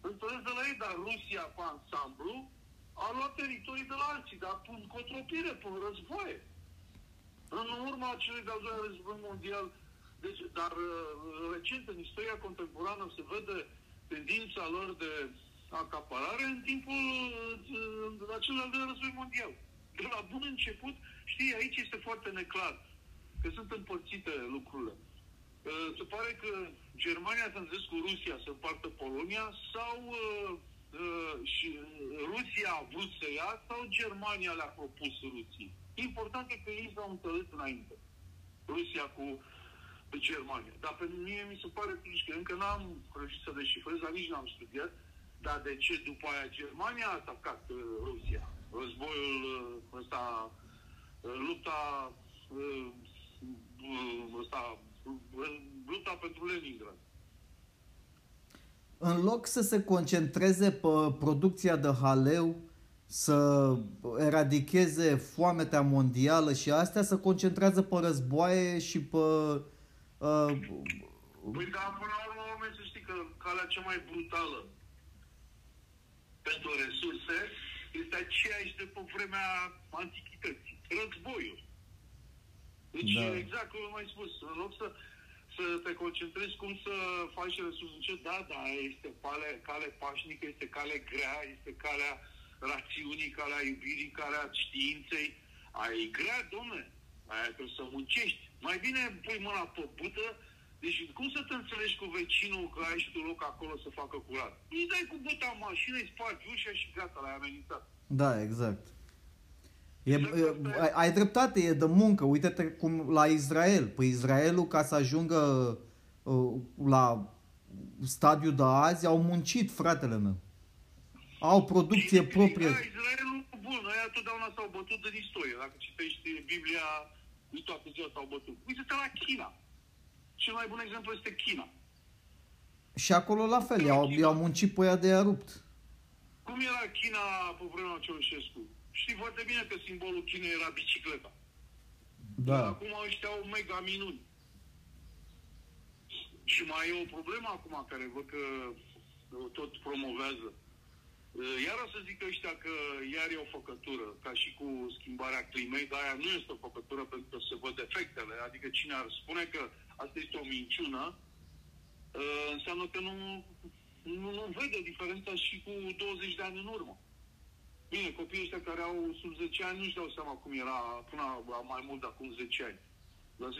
înțeles de la ei, dar Rusia cu ansamblu a luat teritorii de la alții, dar pun cotropire, pun război. În urma celui de-al doilea război mondial, deci, dar recent în istoria contemporană se vede tendința lor de acaparare în timpul acelui de-al doilea război mondial. De la bun început, știi, aici este foarte neclar, că sunt împărțite lucrurile. Se pare că Germania se înțelege cu Rusia să împartă Polonia sau uh, și Rusia a vrut să ia sau Germania le-a propus Rusiei. Important e că ei s-au înțeles înainte, Rusia cu Germania. Dar pe mine mi se pare că nici că încă n-am reușit să deșifrez, dar nici n-am studiat, dar de ce după aia Germania a atacat uh, Rusia? Războiul ăsta, lupta ăsta, lupta pentru Leningrad. în loc să se concentreze pe producția de haleu, să eradicheze foametea mondială și astea, se concentrează pe războaie și pe... Uh... Păi, dar până la urmă, oameni, să știi că calea cea mai brutală pentru resurse este aceeași de pe vremea antichității. Războiul. Deci, da. Exact cum am mai spus, în loc să, să te concentrezi cum să faci resurse, da, da, este cale, cale pașnică, este cale grea, este calea rațiunii, calea iubirii, calea științei. Aia e grea, domne, aia trebuie să muncești. Mai bine pui mâna pe bută. Deci cum să te înțelegi cu vecinul că ai și tu loc acolo să facă curat? Îi dai cu buta în mașină, îi spargi ușa și gata, l-ai amenințat. Da, exact. E, e, ai, ai dreptate, e de muncă. Uite-te cum la Israel. Păi Israelul, ca să ajungă uh, la stadiul de azi, au muncit, fratele meu. Au producție și, proprie. Da, Israelul, bun, aia totdeauna s-au bătut în istorie. Dacă citești Biblia, nu toată ziua s-au bătut. Uite-te la China. Cel mai bun exemplu este China. Și acolo la fel, i-au, i-au muncit pe ea de i-a rupt. Cum era China pe vremea Ceaușescu? Știi foarte bine că simbolul Chinei era bicicleta. Da. Acum ăștia au mega minuni. Și mai e o problemă acum care văd că tot promovează. Iar o să zic ăștia că iar e o făcătură, ca și cu schimbarea climei, dar aia nu este o făcătură pentru că se văd efectele. Adică cine ar spune că asta este o minciună, înseamnă că nu, nu, nu vede diferența și cu douăzeci de ani în urmă. Bine, copiii ăștia care au sub zece ani nu-și dau seama cum era până mai mult de acum zece ani. Dar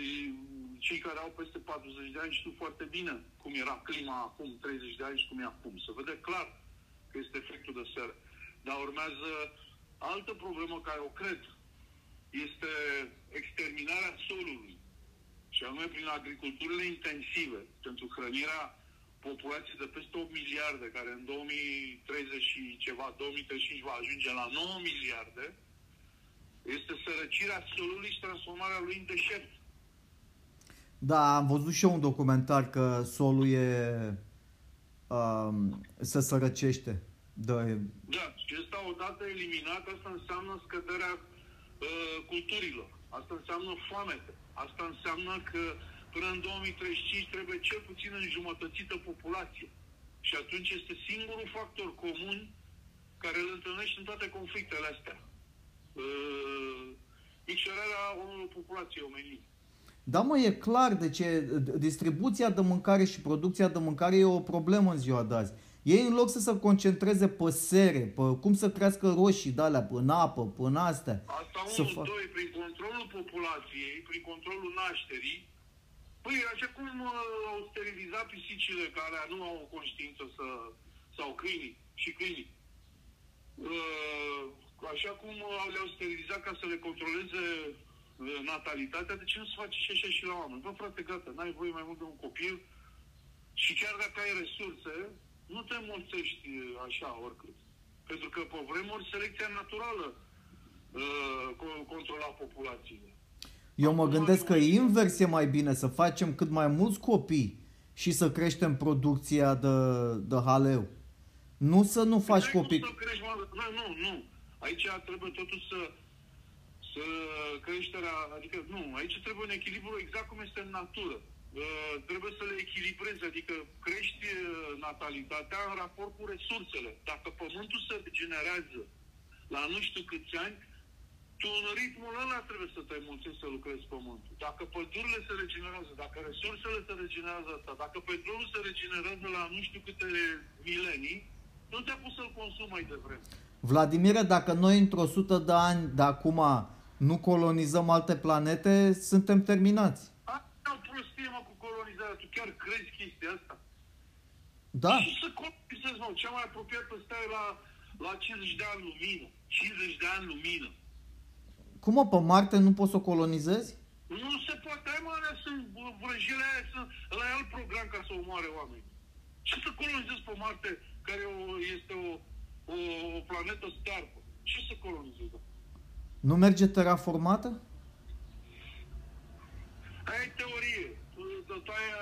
cei care au peste patruzeci de ani știu foarte bine cum era clima acum treizeci de ani și cum e acum. Se vede clar că este efectul de seră. Dar urmează altă problemă care o cred. Este exterminarea solului. Și anume prin agriculturile intensive, pentru hrănirea populației de peste opt miliarde, care în două mii treizeci și ceva, două mii treizeci și cinci va ajunge la nouă miliarde, este sărăcirea solului și transformarea lui în deșert. Da, am văzut și eu un documentar că solul e, um, se sărăcește. Da, e... da, și ăsta odată eliminat, asta înseamnă scăderea uh, culturilor, asta înseamnă foamete. Asta înseamnă că până în două mii treizeci și cinci trebuie cel puțin înjumătățită populație. Și atunci este singurul factor comun care îl întâlnești în toate conflictele astea. Micșorarea populației omenii. Da, mă, e clar de ce distribuția de mâncare și producția de mâncare e o problemă în ziua de azi. Ei, în loc să se concentreze pe sere, pe cum să crească roșii de alea, în apă, în astea. Asta unul, fac... doi, prin controlul populației, prin controlul nașterii, păi, așa cum uh, au sterilizat pisicile care nu au o conștiință să, sau câinii și câinii, uh, așa cum uh, le-au sterilizat ca să le controleze uh, natalitatea, de ce nu se face și așa și la oameni? Bă, frate, gata, n-ai voie mai mult de un copil și chiar dacă ai resurse, nu te mulțești așa oricât. Pentru că pe vremuri selecția naturală uh, controla populațiile. Eu mă gândesc că invers e mai bine, să facem cât mai mulți copii și să creștem producția de, de haleu. Nu să nu faci de copii. Să crești, nu, nu, nu. Aici trebuie totuși să, să creșterea, adică nu, aici trebuie un echilibru exact cum este în natură. Uh, trebuie să le echilibrezi, adică crești natalitatea în raport cu resursele. Dacă pământul se regenerează la nu știu câți ani, tu în ritmul ăla trebuie să te mulțești să lucrezi pământul. Dacă pădurile se regenerează, dacă resursele se regenerează asta, dacă petrolul se regenerează la nu știu câte milenii, nu te-a pus să-l consumi mai devreme. Vladimire, dacă noi într-o sută de ani de acum nu colonizăm alte planete, suntem terminați. Tu chiar crezi chestia asta? Da. Și să colonizezi, mă, cea mai apropiată stai la, la cincizeci de ani lumină. cincizeci de ani lumină. Cum, mă, pe Marte nu poți să o colonizezi? Nu se poate, ai, mă, alea sunt vrăjile aia, sunt, ăla e alt program ca să omoare oamenii. Ce să colonizezi pe Marte, care o, este o, o, o planetă stearpă? Ce să colonizezi? Nu merge terraformată? Aia e teorie.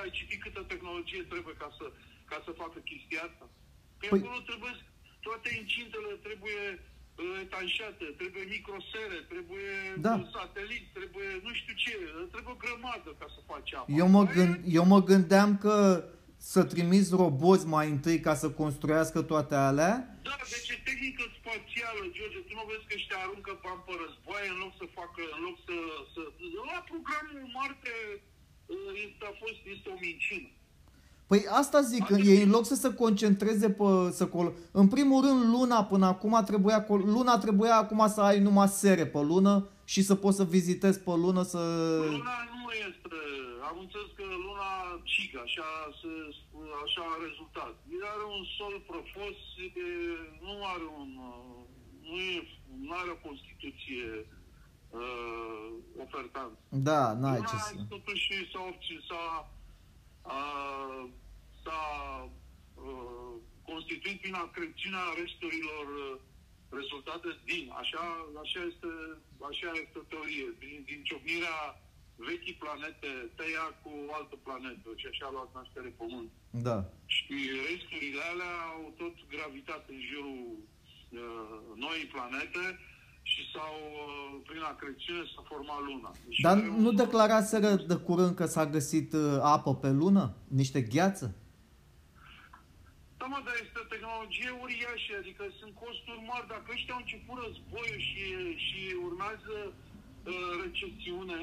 Ai citit câtă tehnologie trebuie ca să ca să facă chestia asta? Păi, păi... acolo trebuie, toate incintele trebuie etanșate, trebuie microsere, trebuie da. satelit, trebuie nu știu ce, trebuie o grămadă ca să faci apa. Eu mă, gând, eu mă gândeam că să trimiți roboți mai întâi ca să construiască toate alea? Da, deci e tehnică spațială, George, tu nu vezi că ăștia aruncă bani pe războaie în loc să facă, în loc să... să... La programul Marte a fost, este o minciună. Păi asta zic, că ei în loc să se concentreze pe... Să colo... În primul rând, luna până acum trebuia... Luna trebuia acum să ai numai sere pe lună și să poți să vizitezi pe lună, să... Luna nu este... Am înțeles că luna cică, așa, așa a rezultat. El are un sol profos, nu are un... Nu, e, nu are o constituție uh, ofertantă. Da, n-ai ce să... Totuși s-a obținut, s-a... Uh, s-a uh, constituit prin acrețiunea resturilor uh, rezultate din, așa, așa, este, așa este teorie, din, din ciocnirea vechii planete, tăia cu o altă planetă și așa a luat naștere Pământ. Da. Și resturile alea au tot gravitat în jurul uh, noii planete și s-au, prin acrețiune, s-a format Luna. Deci dar nu declaraseră de curând că s-a găsit apă pe Lună? Niște gheață? Da, mă, dar este o tehnologie uriașă, adică sunt costuri mari. Dacă ăștia au început războiul și, și urmează uh, recesiune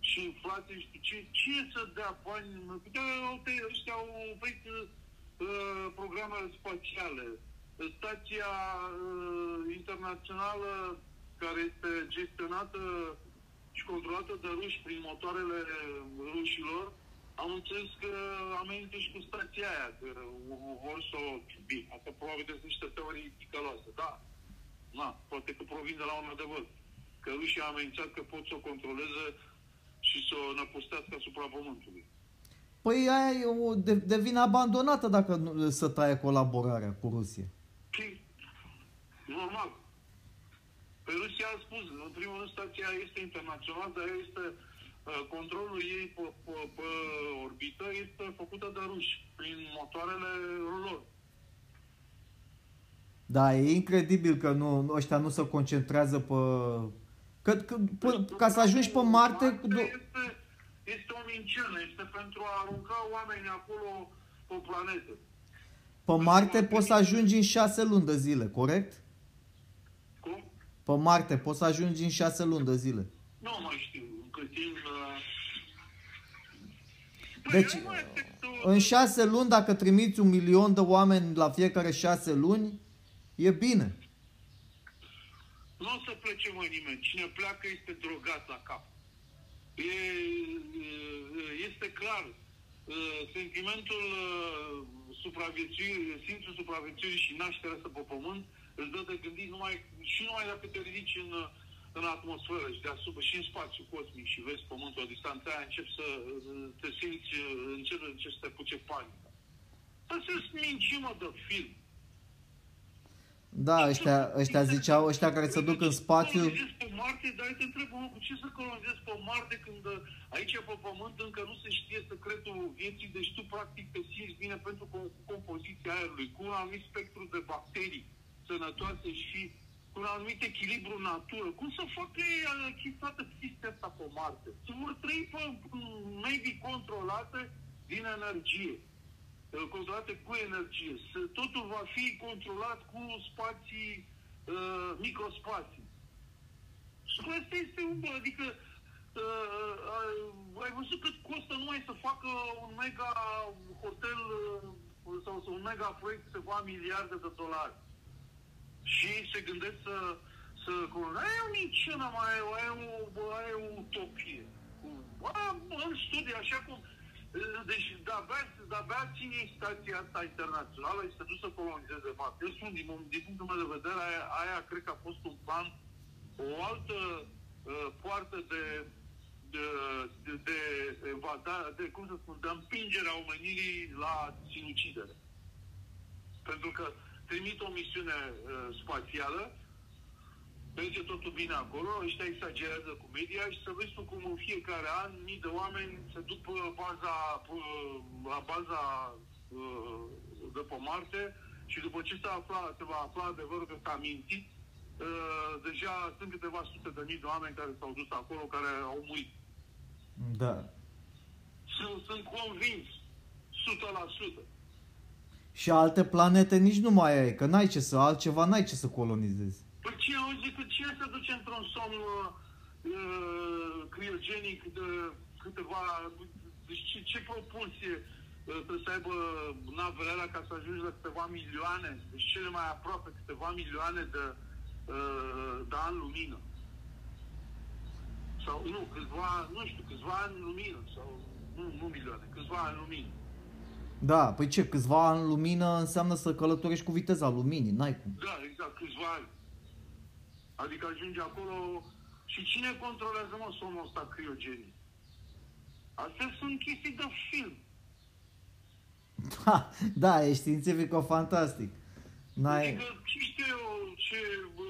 și inflație, știu ce, ce să dea bani? Ăștia au oprit uh, programele spațiale. Stația uh, internațională care este gestionată și controlată de ruși prin motoarele rușilor, am înțeles că amenință și cu stația aia, că vor să o iubim. Asta probabil sunt niște teorii ticăloase, da. Na, poate că provin de la un adevăr. Că rușii au amenințat că pot să o controleze și să o năpustească asupra Pământului. Păi aia e o, de, devine abandonată dacă nu, să taie colaborarea cu Rusia. Normal. Pe Rusia a spus, în primul rând, stația este internațională, dar este, controlul ei pe, pe, pe orbită este făcută de ruși, prin motoarele lor. Da, e incredibil că nu, ăștia nu se concentrează pe... Că, că, pe ca să ajungi pe Marte... Marte do... este, este o minciună, este pentru a arunca oamenii acolo pe planetă. Pe Marte poți să ajungi în șase luni de zile, corect? Cum? Pe Marte poți să ajungi în șase luni de zile. Nu mai știu, cât timp... Deci, în șase luni, dacă trimiți un milion de oameni la fiecare șase luni, e bine. Nu o să plece, mă, nimeni. Cine pleacă este drogat la cap. E, este clar. Sentimentul supraviețuirii, simțul supraviețuirii și nașterea asta pe Pământ îți dă de gândit numai, și numai dacă te ridici în, în atmosferă și deasupra și în spațiu cosmic și vezi Pământul, o distanță aia, începi să te simți, începi, începi să te puce panică. Dar să-ți minci, mă, de film. Da, ăștia, ăștia ziceau, ăștia care se duc în spațiu... Ce colonizezi pe Marte? Dar te întreb, mă, cu ce să colonizezi pe Marte când aici pe Pământ încă nu se știe secretul vieții, deci tu practic te simți bine pentru compoziția aerului, cu un anumit spectru de bacterii sănătoase și cu un anumit echilibru în natură. Cum să facă toată chestia asta pe Marte? Se vor trăi pe medii controlate din energie. Controlate cu energie. Totul va fi controlat cu spații, uh, microspații. Și cu asta este un... Adică, uh, ai văzut cât costă numai să facă un mega hotel uh, sau un mega proiect câteva miliarde de dolari. Și se gândesc să... să aia e o minciună, mai e o, aia e o utopie. În studii, așa cum... Deci, de-abia, de-abia ține stația asta internațională și se duce să colonizeze Marte. Eu spun, din, din punctul meu de vedere, aia, aia cred că a fost un plan, o altă uh, poartă de, de, de, de, evadare, de, cum să spun, de împingerea omenirii la sinucidere. Pentru că trimit o misiune uh, spațială, merge totul bine acolo, ăștia exagerează cu media și să vezi tu cum în fiecare an mii de oameni se duc la baza, la baza după moarte și după ce se, afla, se va afla adevărul că s-a mintit, deja sunt câteva sute de mii de oameni care s-au dus acolo, care au murit. Da. Sunt, sunt convins, o sută la sută. Și alte planete nici nu mai ai, că n-ai ce să, altceva n-ai ce să colonizezi. Păi ce, auzi, că ce se duce într-un somn uh, criogenic de câteva... Deci ce, ce propulsie uh, trebuie să aibă navele alea ca să ajungi la câteva milioane, deci cele mai aproape, câteva milioane de, uh, de ani lumină. Sau, nu, câțiva, nu știu, câțiva ani lumină, sau, nu, nu milioane, câțiva ani lumină. Da, păi ce, câțiva ani lumină înseamnă să călătorești cu viteza luminii, n-ai cum. Da, exact, câțiva ani. Adică ajunge acolo și cine controlează, mă, somnul ăsta criogenic? Astea sunt chestii de film. Da, da, e științifico-fantastic. N-ai... Adică ce știu eu ce bă,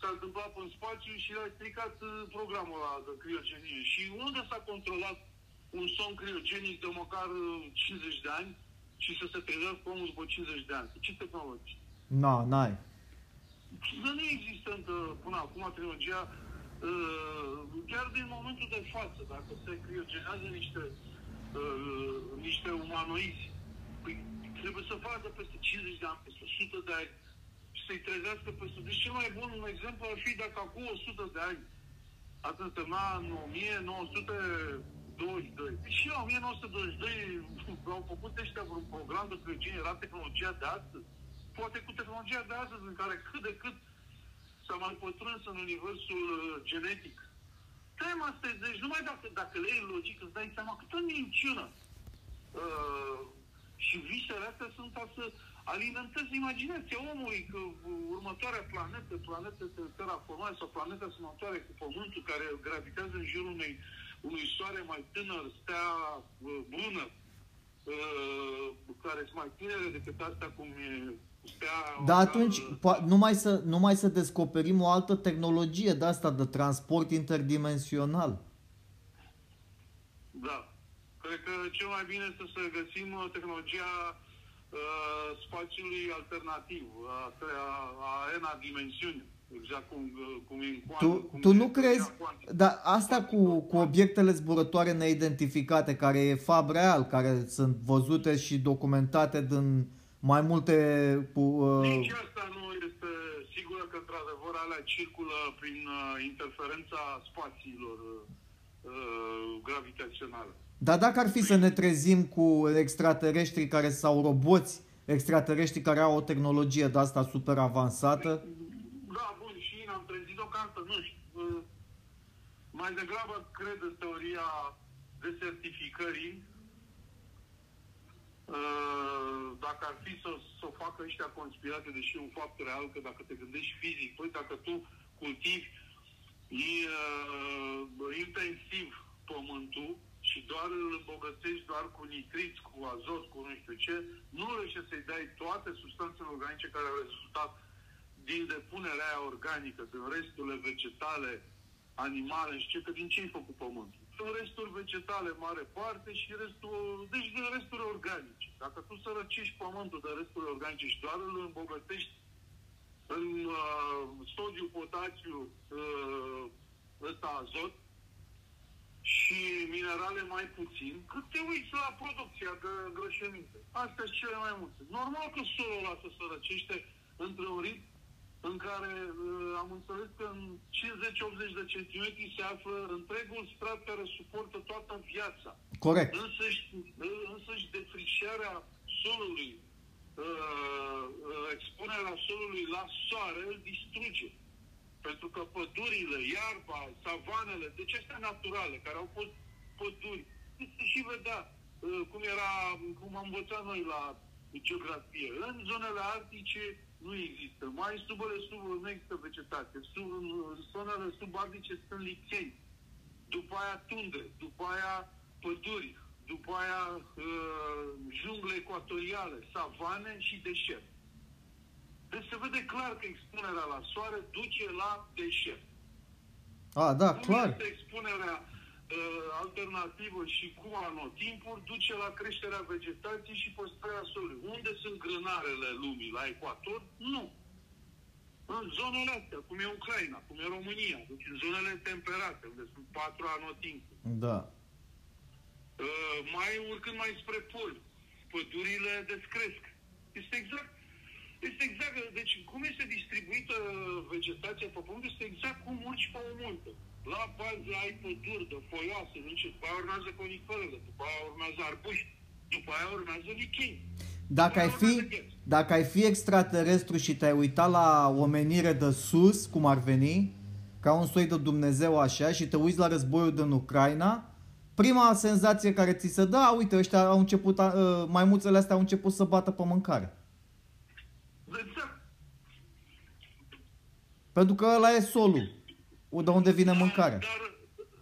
s-a întâmplat în spațiu și l-a stricat programul ăla de criogenie. Și unde s-a controlat un somn criogenic de măcar cincizeci de ani și să se trezească omul după cincizeci de ani? Ce tehnologie? No, n-ai. Nu există până acum tehnologia, chiar din momentul de față, dacă se criogenează niște, niște umanoizi, trebuie să facă peste cincizeci de ani, peste o sută de ani, și să-i trezească peste... Deci cel mai bun un exemplu ar fi dacă acum o sută de ani, ați însemna în o mie nouă sute douăzeci și doi. Deci și la o mie nouă sute douăzeci și doi au făcut ăștia vreun program de criogenie, era tehnologia de astăzi. Poate cu tehnologia de astăzi, în care cât de cât s-a mai pătruns în universul genetic. Tema asta e, deci numai dacă, dacă le iei logic, îți dai seama câtă minciună. Uh, și visele astea sunt ca să alimentezi imaginația omului că următoarea planetă, planetă terraformare sau planeta asemănătoare cu Pământul, care gravitează în jurul unei, unui soare mai tânăr, stea uh, bună, uh, care sunt mai tinere decât astea cum e. Dar atunci, numai să, numai să descoperim o altă tehnologie de asta, de transport interdimensional. Da. Cred că cel mai bine este să găsim tehnologia uh, spațiului alternativ, a, a ena dimensiune. Exact cum, cum e în quantum. Tu, tu nu crezi? Dar asta cu, cu obiectele zburătoare neidentificate, care e fab real, care sunt văzute și documentate din... mai multe... Uh... Nici asta nu este sigură că, într-adevăr, alea circulă prin uh, interferența spațiilor uh, gravitaționale. Dar dacă ar fi să ne trezim cu extraterestri care sau roboți extraterestri care au o tehnologie de asta super avansată? Da, bun, și n-am trezit o cartă, nu știu. Uh, mai degrabă cred în teoria desertificării. Dacă ar fi să, să o facă ăștia conspirate, deși e un fapt real, că dacă te gândești fizic, păi dacă tu cultivi uh, intensiv pământul și doar îl îmbogățești doar cu nitriți, cu azot, cu nu știu ce, nu reușești să-i dai toate substanțele organice care au rezultat din depunerea aia organică, din resturile vegetale, animale și ce, că din ce-i făcut pământul? Sunt resturi vegetale, mare parte, și restul, deci din resturi organice. Dacă tu sărăcești pământul de resturi organice și doar îl îmbogătești în uh, sodiu, potasiu, uh, ăsta azot și minerale mai puțin, cât te uiți la producția de îngrășăminte. Astea sunt cele mai multe. Normal că solul ăla se sărăcește într-un ritm în care uh, am înțeles că în cincizeci-optzeci de centimetri se află întregul strat care suportă toată viața. Corect. Însăși, însăși defrișarea solului, uh, expunerea solului la soare îl distruge. Pentru că pădurile, iarba, savanele, deci astea naturale, care au fost păduri, se și vedea uh, cum era, cum am învățat noi la geografie. În zonele arctice nu există. Mai subele sub nu există vegetație. Sub, în zonele subarctice sunt licheni. După aia tundre, după aia păduri, după aia uh, jungle ecuatoriale, savane și deșert. Deci se vede clar că expunerea la soare duce la deșert. Ah, da, clar. Cum este expunerea alternativă și cu anotimpuri duce la creșterea vegetației și păstrarea solului. Unde sunt grânarele lumii? La ecuator? Nu. În zonele astea, cum e Ucraina, cum e România, deci în zonele temperate, unde sunt patru anotimpuri. Da. Uh, mai urcând mai spre pol, pădurile descresc. Este exact. Este exact. Deci cum este distribuită vegetația pe pământ, este exact cum urci pe o munte. La bază ai păduri de foioase, după aia urmează coniferele, după aia urmează arbuști, după aia urmează licheni. Dacă ai, fi, dacă ai fi extraterestru și te-ai uitat la omenire de sus, cum ar veni, ca un soi de Dumnezeu așa, și te uiți la războiul din Ucraina, prima senzație care ți se dă, a, uite, ăștia au început, a, maimuțele astea au început să bată pe mâncare. Exact. Pentru că ăla e solul, de unde vine dar, mâncarea. Dar,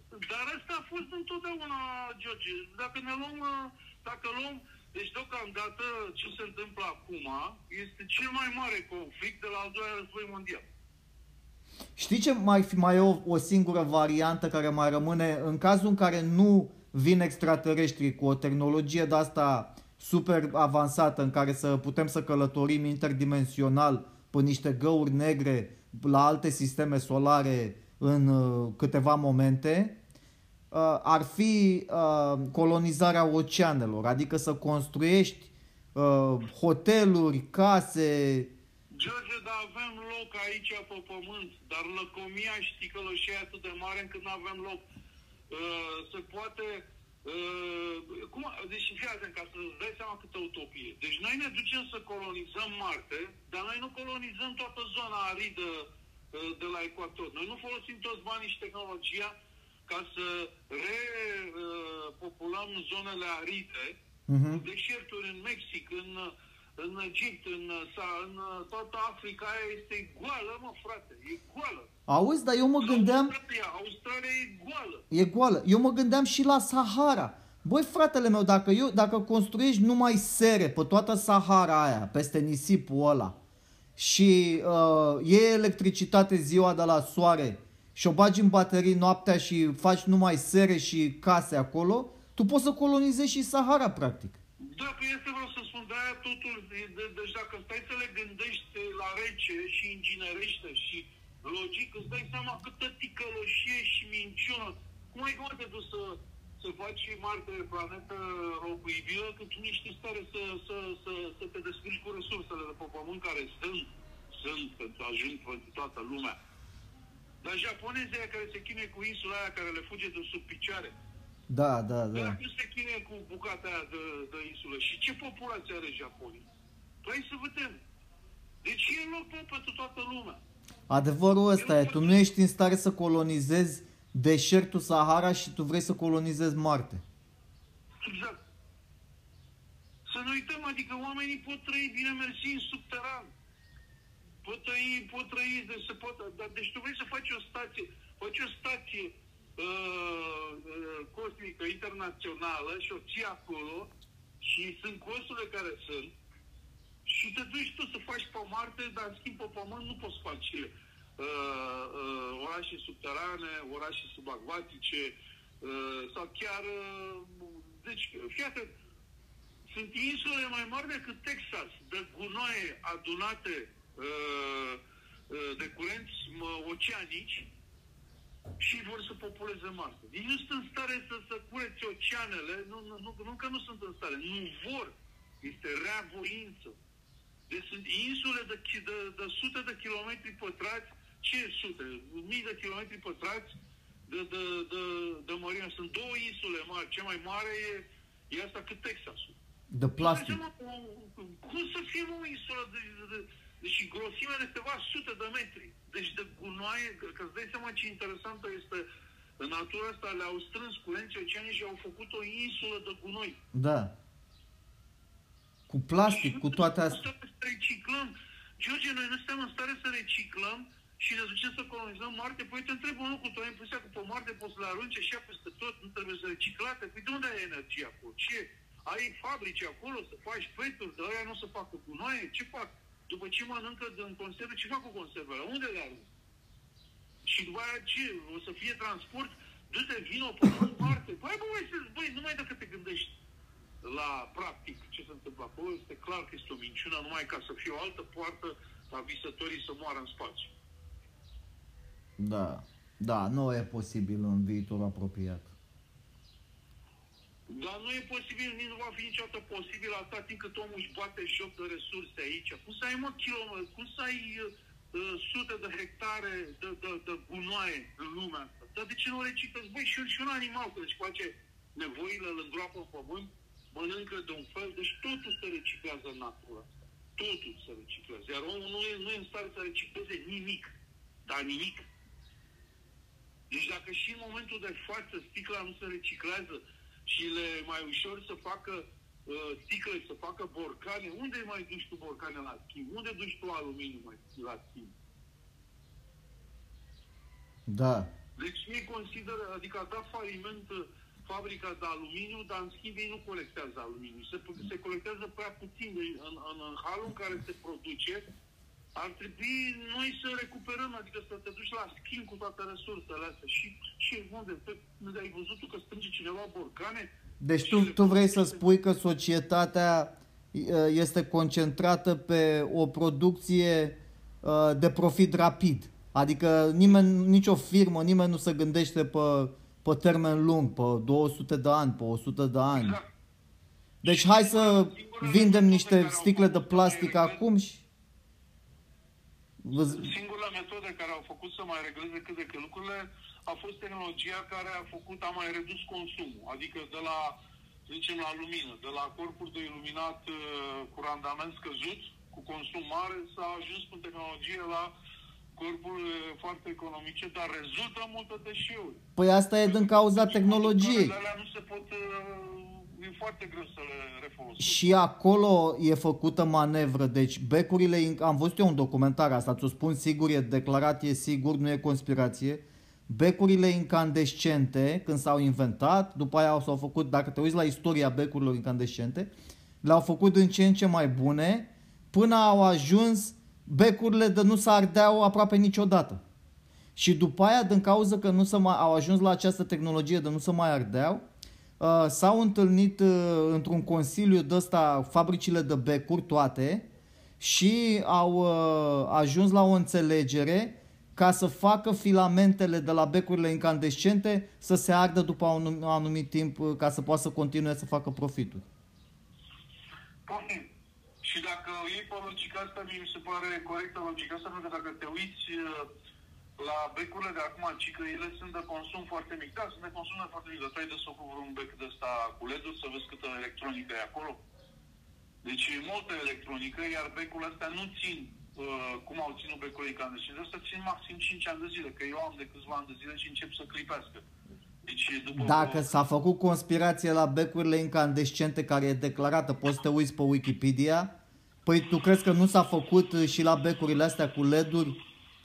dar asta a fost întotdeauna, George. Dacă ne luăm, dacă luăm... Deci, deocamdată, ce se întâmplă acum este cel mai mare conflict de la al doilea război mondial. Știi ce mai, mai e o, o singură variantă care mai rămâne? În cazul în care nu vin extraterestri cu o tehnologie de-asta super avansată în care să putem să călătorim interdimensional pe niște găuri negre la alte sisteme solare în uh, câteva momente... Uh, ar fi uh, colonizarea oceanelor, adică să construiești uh, hoteluri, case... George, dar avem loc aici pe pământ, dar lăcomia și ticăloșia e atât de mare încât nu avem loc. Uh, se poate... Uh, cum, deci, fii atent, ca să-ți dai seama câtă utopie. Deci noi ne ducem să colonizăm Marte, dar noi nu colonizăm toată zona aridă uh, de la ecuator. Noi nu folosim toți banii și tehnologia ca să repopulăm zonele aride, uh-huh. Deșerturi în Mexic, în, în Egipt, în, în toată Africa aia este goală, mă frate, e goală. Auzi, dar eu mă gândeam... Australia, Australia e goală. E goală. Eu mă gândeam și la Sahara. Băi, fratele meu, dacă, eu, dacă construiești numai sere pe toată Sahara aia, peste nisipul ăla, și uh, e electricitate ziua de la soare, și o bagi în baterii noaptea și faci numai sere și case acolo, tu poți să colonizezi și Sahara, practic. Da, că este, vreau să spun, de-aia totul, de, deci dacă stai să le gândești la rece și inginerește și logic, îți dai seama câtă ticăloșie și minciună. Cum ai cum te duci să, să faci Marte planetă locuibilă, că tu nu ești în stare să, să, să, să te descurci cu resursele de pe pământ care sunt, sunt, pentru ajung pentru toată lumea. Dar japonezii aia care se chinuie cu insula aia care le fuge de sub picioare. Da, da, da. Dar nu se chinuie cu bucata aia de, de insulă. Și ce populație are Japonia? Păi să vedem. Deci e loc pentru toată lumea. Adevărul ăsta e, e. Tu nu ești în stare să colonizezi deșertul Sahara și tu vrei să colonizezi Marte. Exact. Să nu uităm, adică oamenii pot trăi bine mersi în subteran. Pot trăi, pot trăi, deci se pot... Dar, deci tu vrei să faci o stație, faci o stație uh, cosmică, internațională și o ții acolo și sunt costurile care sunt și te duci tu să faci pe Marte, dar în schimb pe Pământ nu poți face uh, uh, orașe subterane, orașe subacvatice uh, sau chiar... Uh, deci, fii atent, sunt insule mai mari decât Texas, de gunoaie adunate de curenți oceanici și vor să populeze Marte. Ei nu sunt în stare să, să curețe oceanele, nu, nu, nu că nu sunt în stare, nu vor. Este rea voință. Deci sunt insule de, de, de sute de kilometri pătrați, ce sute? Mii de kilometri pătrați de, de, de, de mărime. Sunt două insule mari. Cea mai mare e, e asta cât Texasul. De plastic. Cum să fie o insulă de... de Deci grosimea de ceva sute de metri. Deci de gunoaie, că îți dai seama ce interesantă este în natura asta, le-au strâns curenții oceanici și au făcut o insulă de gunoi. Da. Cu plastic, deci, cu toate astea. Noi nu suntem în stare să reciclăm. George, noi nu suntem în stare să reciclăm și ne ducem să colonizăm Marte. Păi te întreb un lucru, tu ai impulsia cu pe Marte, poți să le arunci așa peste tot, nu trebuie să reciclate. Păi de unde ai energia acolo? Ce? Ai fabrici acolo să faci peturi, dar aia nu se facă gunoaie? Ce fac? După ce mănâncă în conserve, ce fac cu conservele? Unde le arunc? Și după aia ce? O să fie transport? du-te, vino, până parte. Băi, bă, băi, să-ți, băi, numai dacă te gândești la practic ce se întâmplă acolo, este clar că este o minciună numai ca să fie o altă poartă la visătorii să moară în spațiu. Da, da, nu e posibil în viitor apropiat. Dar nu e posibil, nici nu va fi niciodată posibil atât timp cât omul își bate joc de resurse aici. Cum să ai, mă, kilometri, cum să ai uh, sute de hectare de, de, de gunoaie în lumea asta? Dar de ce nu reciclezi? Băi, și, și un animal, că își face nevoile, îl îngroapă în pământ, mănâncă de un fel, deci totul se reciclează în natură. Totul se reciclează. Iar omul nu e, nu e în stare să recicleze nimic. Dar nimic. Deci dacă și în momentul de față sticla nu se reciclează, și le mai ușor să facă uh, sticle, să facă borcane. Unde mai duci tu borcane la schimb? Unde duci tu aluminiu mai la schimb? Da. Deci ei consideră, adică a dat faliment fabrica de aluminiu, dar în schimb ei nu colectează aluminiu. Se, se colectează prea puțin în, în, în halul în care se produce. Ar trebui noi să recuperăm, adică să te duci la schimb cu toate resursele astea. Și, și unde? Unde ai văzut tu că strânge cineva borcane? Deci tu, tu vrei să spui că societatea este concentrată pe o producție de profit rapid. Adică nimeni, nicio firmă, nimeni nu se gândește pe, pe termen lung, pe două sute de ani, pe o sută de ani. Exact. Deci hai să vindem niște sticle de plastic acum și... Singura metodă care au făcut să mai regleze cât de cât lucrurile a fost tehnologia care a făcut, a mai redus consumul. Adică de la, să zicem, la lumină, de la corpuri de iluminat cu randament scăzut, cu consum mare, s-a ajuns cu tehnologie la corpuri foarte economice, dar rezultă multe deșeuri. Păi asta e din cauza tehnologiei. Alea nu se pot, e foarte greu să le refolosim. Și acolo e făcută manevră. Deci becurile, am văzut eu un documentar asta, ți-o spun sigur, e declarat, e sigur, nu e conspirație. Becurile incandescente, când s-au inventat, după aia s-au făcut, dacă te uiți la istoria becurilor incandescente, le-au făcut din ce în ce mai bune, până au ajuns becurile de nu se ardeau aproape niciodată. Și după aia, din cauza că nu se mai, au ajuns la această tehnologie de nu se mai ardeau, Uh, s-au întâlnit uh, într-un consiliu de ăsta fabricile de becuri toate și au uh, ajuns la o înțelegere ca să facă filamentele de la becurile incandescente să se ardă după un anumit timp uh, ca să poată să continue să facă profituri. Poftim. Și dacă iei pe logica asta, mi se pare corectă logica asta, pentru că dacă te uiți uh... la becurile de acum, ci că ele sunt de consum foarte mic. Da, sunt de consum de foarte mic, dar tu ai desfăcut vreun bec de ăsta cu L E D-uri să vezi câtă electronică e acolo. Deci e multă electronică, iar becurile astea nu țin uh, cum au ținut becurile incandescente. Astea țin maxim cinci ani de zile, că eu am de câțiva ani de zile și încep să clipească. Deci, după dacă o... s-a făcut conspirație la becurile incandescente care e declarată, poți să te uiți pe Wikipedia, păi tu crezi că nu s-a făcut și la becurile astea cu L E D-uri?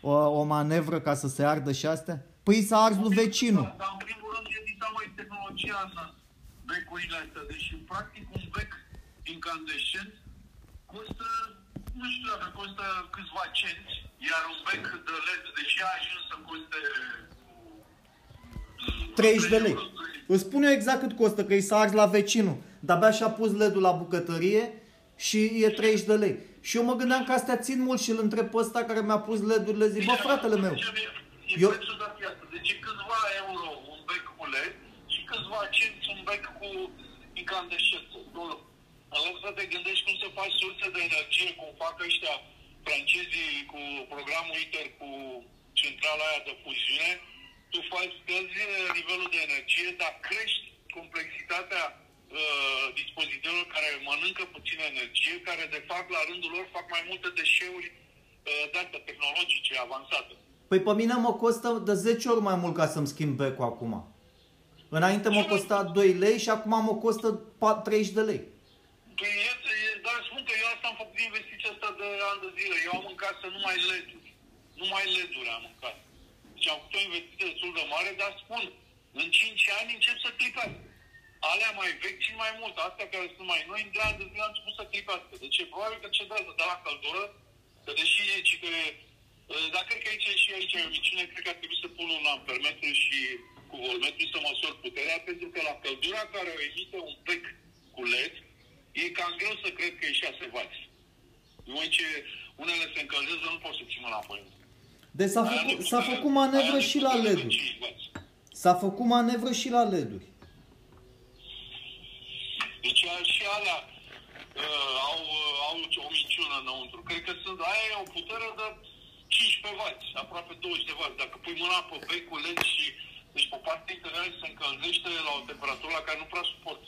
O, o manevră ca să se ardă și astea? Păi s-a ars lui vecinul. Dar în primul rând e din mai tehnologia asta, becurile astea. Deci, în practic, un bec incandescent costă, nu știu dacă costă câțiva cenți, iar un bec de L E D, deși a ajuns să coste treizeci de lei. Îți spun eu exact cât costă, că i s-a ars la vecinul. De-abia și-a pus L E D-ul la bucătărie și e treizeci de lei. Și eu mă gândeam că astea țin mult și îl întreb pe ăsta care mi-a pus L E D-urile, zic, bă, fratele meu. E prețul de piață, deci câțiva euro un bec cu L E D și câțiva cinci un bec cu incandescență. În loc să te gândești cum să faci surse de energie, cum fac ăștia francezii cu programul ITER, cu centrala aia de fuziune, tu faci scăzi nivelul de energie, dar crești complexitatea dispozitelor care mănâncă puțină energie, care de fapt la rândul lor fac mai multe deșeuri date tehnologice avansate. Păi pe mine mă costă de zece ori mai mult ca să-mi schimb becul acum. Înainte mă costa doi lei și acum mă costă treizeci de lei. Păi, dar spun că eu asta am făcut investiția asta de ani de zile. Eu am în casă numai L E D-uri. Numai L E D-uri am în casă. Deci am făcut o investiție destul de mare, dar spun, în cinci ani încep să clicați. Alea mai vechi și mai mult, astea care sunt mai noi, de ani de zile am început să clipească. De ce? Probabil că cedează de la căldură, că deși e, ci că e Dar cred că aici și aici e o miciune, cred că ar trebui să pun un ampermetru și cu voltmetru să măsor puterea, pentru că la căldura care o evită un plec cu L E D, e cam greu să cred că e șase wați. În moment ce unele se încălzează, nu pot să țină înapoi. Deci s-a făcut, s-a făcut manevră și la L E D-uri. S-a făcut manevră și la L E D-uri. Deci și alea uh, au, au o minciună înăuntru. Cred că sunt, aia e o putere de cincisprezece wați, aproape douăzeci de wați. Dacă pui mâna pe becul L E D și deci pe partea interioară se încălzește la o temperatură la care nu prea suport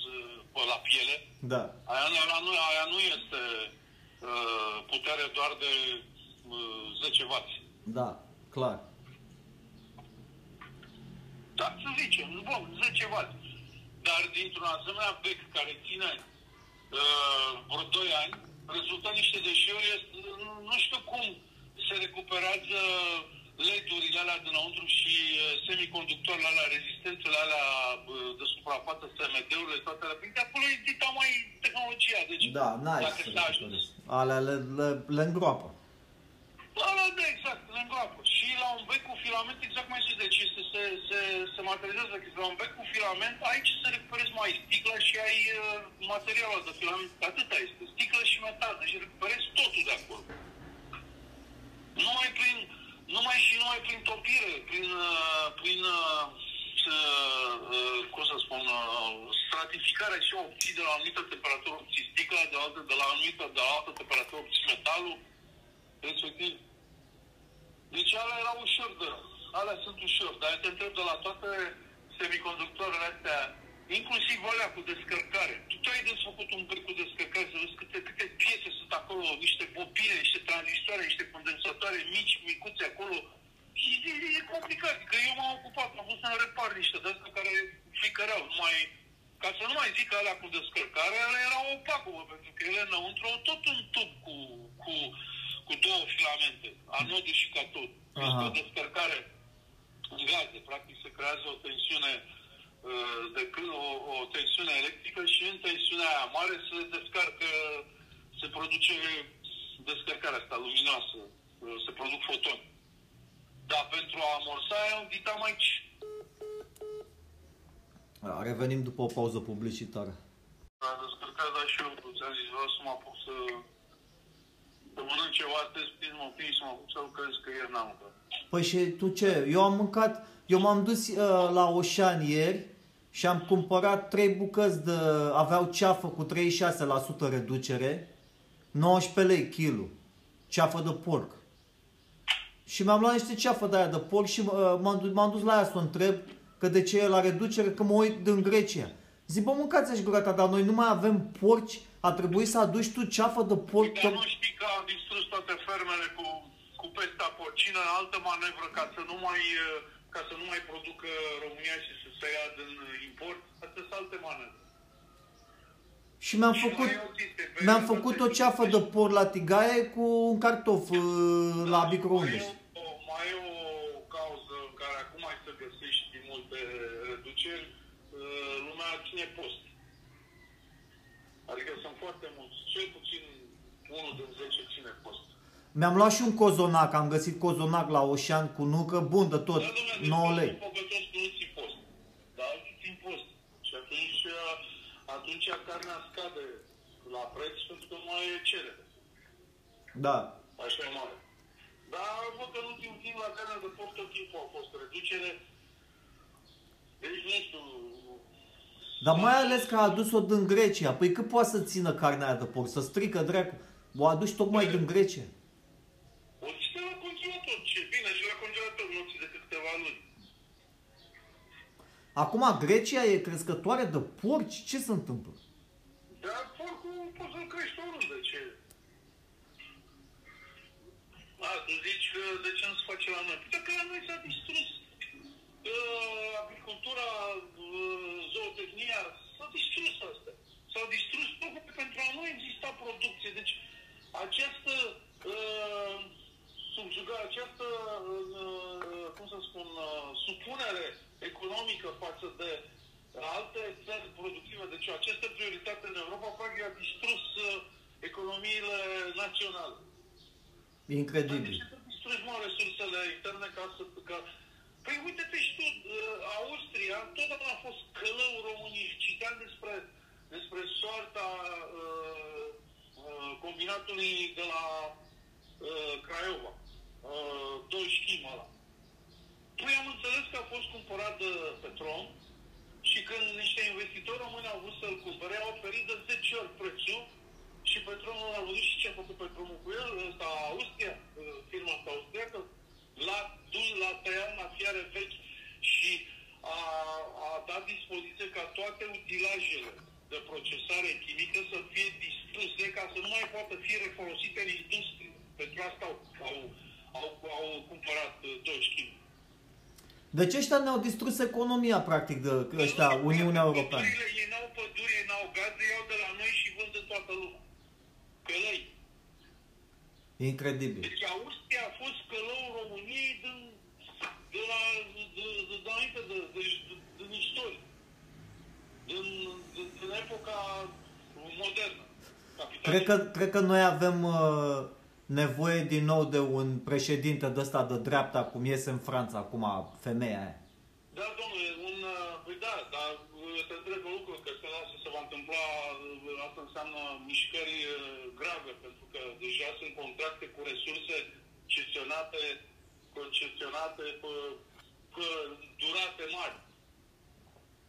uh, la piele. Da. Aia, aia, nu, aia nu este uh, putere doar de uh, zece wați. Da, clar. Da, să zicem, bă, zece wați. Dar dintr-un asemenea bec care ține uh, vreo doi ani, rezultă niște deșeuri, nu știu cum se recuperează L E D-urile alea dinăuntru și semiconductoarele alea, rezistențele alea de suprafață, S M D-urile, toate alea. Păi de acolo e dita mai tehnologia, deci da, dacă se ajută. Alea le, le, le îngroapă. Alea, da, exact, le îngroapă. Și la un bec cu filament, exact mai zice, deci se, se, se, se materializează. La un bec cu filament, aici se recuperezi mai sticlă și ai uh, materialul de filament, atâta este, sticlă și metal, deci recuperezi totul de acolo. Numai prin numai și numai prin topire, prin, prin cum să spun, stratificarea și obții de la anumită temperatură, obții sticla, de la, de la anumită, de la altă temperatură, obții metalul, respectiv. Deci alea erau ușor de, alea sunt ușor, dar te întreb de la toate semiconductoarele astea, inclusiv alea cu descărcare. Tu te-ai desfăcut un bec cu descărcare, să vezi câte, câte piese sunt acolo, niște bobine, niște tranzistoare, niște condensatoare mici, micuțe acolo. Și e, e complicat, că eu m-am ocupat, am vrut să-mi repar niște de astea care fricăreau. Numai, ca să nu mai zic alea cu descărcare, alea erau opacă, bă, pentru că ele înăuntru au tot un tub cu, cu, cu două filamente, anodul și catod. Este o descărcare în gaze, practic se creează o tensiune de o, o tensiune electrică și în tensiunea aia mare se descarcă, se produce descărcarea asta luminoasă, se produc fotoni. Dar pentru a amorsa e un ditam aici. Da, revenim după o pauză publicitară. La descărcare, dar și eu ți-am zis, vreau să mă apuc să, să mănânc ceva, astăzi prins mă prins, mă apuc să lucrez, că ieri n-am mâncat. Păi și tu ce? Eu am mâncat, eu m-am dus uh, la Oșan ieri, și am cumpărat trei bucăți de... Aveau ceafă cu treizeci și șase la sută reducere, nouăsprezece lei kilul, ceafă de porc. Și mi-am luat niște ceafă de aia de porc și m-am dus la aia să o întreb că de ce e la reducere, că mă uit din Grecia. Zic, bă, mâncați-și gura ta, dar noi nu mai avem porci, a trebuit să aduci tu ceafă de porc. Dar nu știi că am distrus toate fermele cu, cu pesta porcină, altă manevră ca să nu mai... ca să nu mai producă România și să se ia din import, atât alte manele. Și mi-am făcut, mi-am făcut o ceafă de por la tigaie cu un cartof da, la microunde. Mai, mai e o cauză în care acum ai să găsești din multe reduceri, lumea ține post. Adică sunt foarte mulți, cel puțin unul din zece ține post. Mi-am luat și un cozonac, am găsit cozonac la Oșan cu nucă, bun de tot, da, nouă lei. Da, păcătoși nu ții post, dar alții țin post. Și atunci, atunci carnea scade la preț pentru că nu mai e cerere. Da. Așa e mare. Dar văd că nu țin timp la carnea de porc, tot timpul a fost reducere. Deci nu știu... Dar mai ales că a adus-o din Grecia, păi cât poate să țină carnea aia de porc, să strică dracu, o aduci tocmai din Grecia. Acum Grecia e crescătoare de porci? Ce se întâmplă? Dar porcul poți să-l crești oriunde, ce? A, tu zici că de ce nu se face la noi? Pentru că la noi s-a distrus uh, agricultura, uh, zootehnia, s-a distrus asta. S-a distrus pentru că pentru a nu exista producție. Deci această uh, subjugare, această, uh, cum să spun, uh, supunere economică față de alte țări productive. Deci aceste prioritate în Europa fac că a distrus economiile naționale. Incredibil. Adică distrus mare regulă internă ca să... Ca... Păi uite-te și tu, Austria întotdeauna a fost călău românii. Citeam despre, despre soarta uh, uh, combinatului de la uh, Craiova. Uh, Doi schimb ăla. Păi am înțeles că a fost cumpărat de Petrom și când niște investitori români au vrut să-l cumpere, au oferit de zece ori prețul și Petromul l-a văzut și ce a făcut Petromul cu el, ăsta Austria, firma asta austriacă, l-a dus, la tăiat la fiare vechi și a, a dat dispoziție ca toate utilajele de procesare chimică să fie distruse ca să nu mai poată fi refolosite în industrie. Pentru asta au, au, au, au cumpărat Doi Schimb. Deci ăștia ne-au distrus economia, practic, de ăștia, Uniunea Europeană. Ei n-au pădure, ei n-au gaze, iau de la noi și vând de toată lumea. Călăi. Incredibil. Deci Austria a fost călăul României din, de la, de, de, de, de, de, din istorie. Din, din, din epoca modernă. Cred că, cred că noi avem uh, nevoie din nou de un președinte de ăsta de dreapta, cum iese în Franța acum, femeia aia. Da, domnule, un... Păi da, dar te întreb un lucru, că se lasă să va întâmpla, asta înseamnă mișcări grave, pentru că deja sunt contracte cu resurse concesionate, concesionate pe, pe durate mari.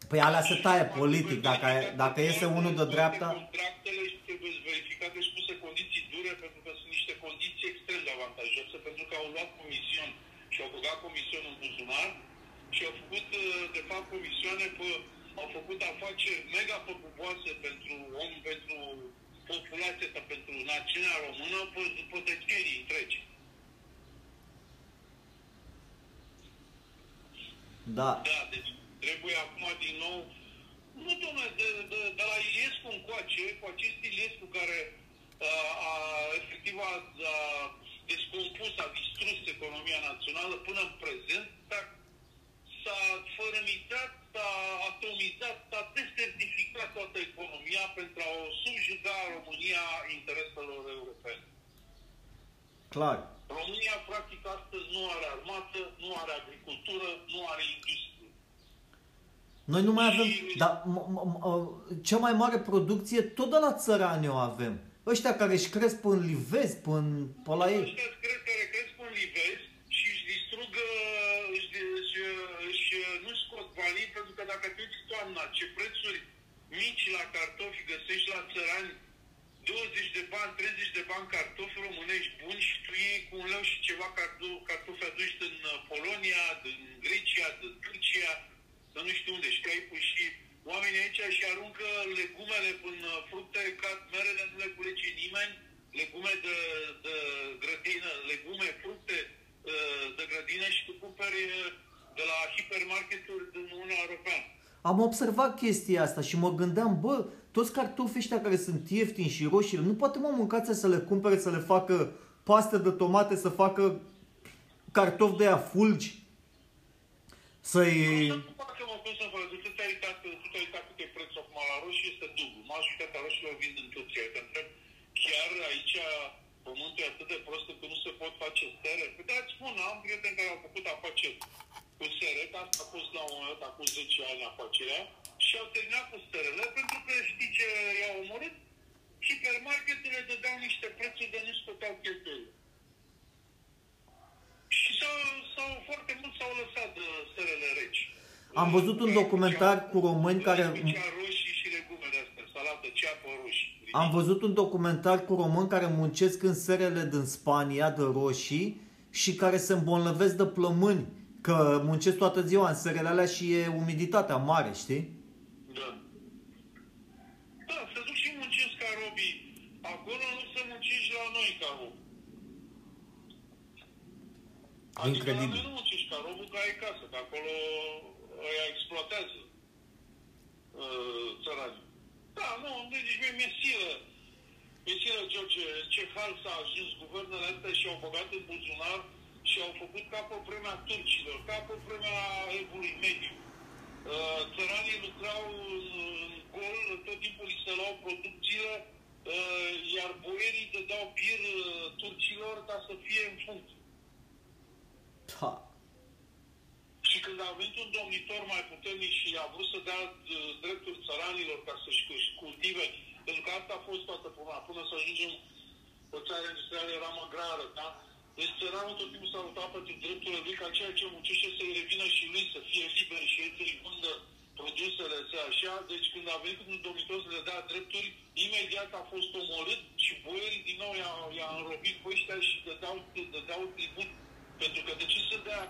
Păi alea se taie politic, dacă, dacă iese unul de dreapta... Contractele trebuie verificate și puse condiții dure, pentru că sunt niște condiții extrem de avantajoase, pentru că au luat comisiuni și au băgat comisiuni în buzunar și au făcut, de fapt, comisioane, pe, au făcut afaceri mega păcuboase pentru om, pentru populație, pentru națiunea română, pe, pe decenii întregi. Da. Da, deci trebuie acum din nou, nu domnule, de, de, de la Iliescu încoace, cu acest Iliescu care a, a, efectiv a, a descompus, a distrus economia națională până în prezent, dar s-a fărâmitat, s-a atomizat, s-a desertificat toată economia pentru a o subjuga România intereselor europene. Clar. România, practic, astăzi nu are armată, nu are agricultură, nu are industrie. Noi nu mai avem, dar cea mai mare producție tot de la țărani o avem. Ăștia care își cresc până în livezi, până la ei. Ăștia care cresc până în livezi și își distrug, își, își, își, nu scot banii, pentru că dacă te uiți toamna, ce prețuri mici la cartofi găsești la țărani, douăzeci de bani, treizeci de bani cartofi românești buni și tu iei cu un leu și ceva cartofi aduși din Polonia, din Grecia, din Turcia, să nu știu unde, știi, ai pus și oamenii aici și aruncă legumele până fructe, ca merele nu le culege nimeni, legume de, de grădină, legume, fructe de grădină și tu cumperi de la hipermarketuri din Uniunea Europeană. Am observat chestia asta și mă gândeam, bă, toți cartofii ăștia care sunt ieftini și roșii, nu poate mă mâncați să le cumpere, să le facă paste de tomate, să facă cartofi de aia fulgi, să-i... Cum să-mi fac, tu te-ai uitat, tu te-ai uitat cât e prețul acum la roșii, este dublu. Majoritatea roșilor vin din Turcia. Te întreb, chiar aici pământul e atât de prost că nu se pot face sere? Păi da, îți spun, am prieteni care au făcut afaceri cu sere, că asta a fost la un moment dat, acum zece ani afacerea, și au terminat cu serele, pentru că știi ce i-au omorât? Hipermarketurile dădeau niște prețuri de nu scoteau cheltuielile. Și s-au, foarte mult s-au lăsat de serele reci. Am văzut un documentar cu români care... Am văzut un documentar cu români care muncesc în serele din Spania, de roșii, și care se îmbolnăvesc de plămâni, că muncesc toată ziua în serele alea și e umiditatea mare, știi? Da. Da, se duc și muncesc ca robii. Acolo nu se muncești la noi ca robi. Adică la noi nu muncești ca robul, că ai casă, că acolo... îi exploatează uh, țăranii. Da, nu, deci mie mi-e silă. Mi-e silă, George, ce hal s-a ajuns guvernele astea și au băgat în buzunar și au făcut ca pe vremea turcilor, ca pe vremea evului mediu. Uh, țăranii lucrau în, în gol, tot timpul li se luau producțiile, uh, iar boierii dădeau bir uh, turcilor ca să fie în funcție. 操！Și când a venit un domnitor mai puternic și a vrut să dea dreptul țăranilor ca să-și cultive, pentru că asta a fost toată problema. Până să ajungem o țară industrială eram agrară, da? Deci țăranul tot timpul s-a luptat pentru drepturile lui ca ceea ce muncește să-i revină și lui, să fie liber și el să-i vândă produsele astea așa. Deci când a venit un domnitor să le dea drepturi, imediat a fost omorât și boierii din nou i-a înrobit cu ăștia și dădeau, dădeau tribut. Pentru că de ce să dea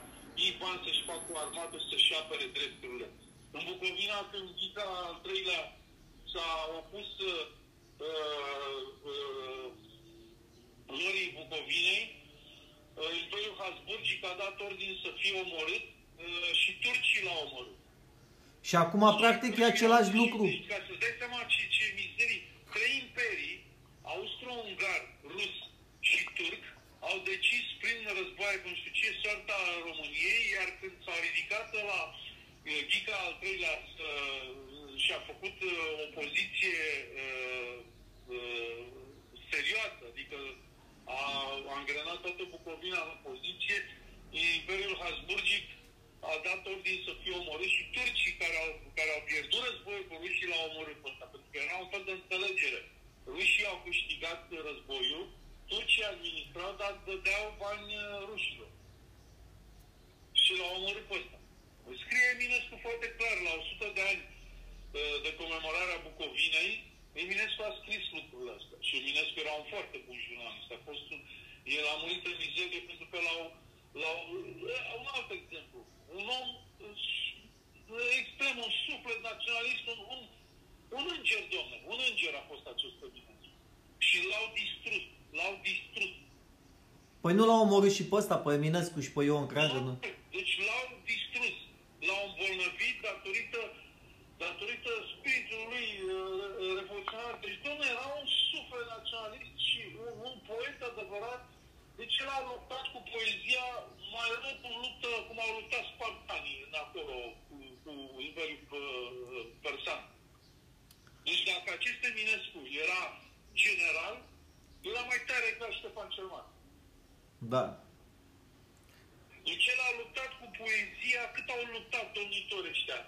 ei bani să-și facă o armată să-și apere drepturile? În Bucovina, când Ghita al treilea s-a opus uh, uh, norii Bucovinei, uh, Imperiul Habsburgic a dat ordin să fie omorât uh, și turcii l-au omorât. Și acum, practic, e același lucru. Deci, ca să-ți dai seama ce, ce mizerii, trei imperii, austro-ungar, rus și turc, au decis prin războaie, cum știu ce, soarta României, iar când s-a ridicat la Ghica al treilea și-a făcut o poziție serioasă, adică a, a îngrenat toată Bucovina în poziție, Imperiul Habsburgic a dat ordin să fie omorât și turcii care au, care au pierdut războiul cu rușii l-au omorât pe ăsta, pentru că era un fel de înțelegere. Rușii au câștigat războiul, turcii administrau, dar dădeau bani rușilor. Și l-au omorât pe ăsta. Scrie Eminescu foarte clar, la o sută de ani de comemorarea Bucovinei, Eminescu a scris lucrurile astea. Și Eminescu era un foarte bun jurnalist. A fost un... El a murit în mizerie pentru că l-au... La un alt exemplu, un om extrem, un suflet naționalist, un, un, un înger, domne, un înger a fost acest căminat. Și l-au distrus, l-au distrus. Păi nu l-au omorât și pe ăsta, pe Eminescu și pe Ion Creangă, nu? Deci l-au distrus, l-au îmbolnăvit datorită, datorită spiritului revoluționar. Deci, domne, era un suflet naționalist și un, un poet adevărat. Deci el a luptat cu poezia mai rău cum, luptă, cum au luptat spartanii în acolo, cu, cu Imperiul Persan. Deci dacă acest Eminescu era general, era mai tare ca Ștefan cel Mare. Da. Deci el a luptat cu poezia, cât au luptat domnitorii ăștia,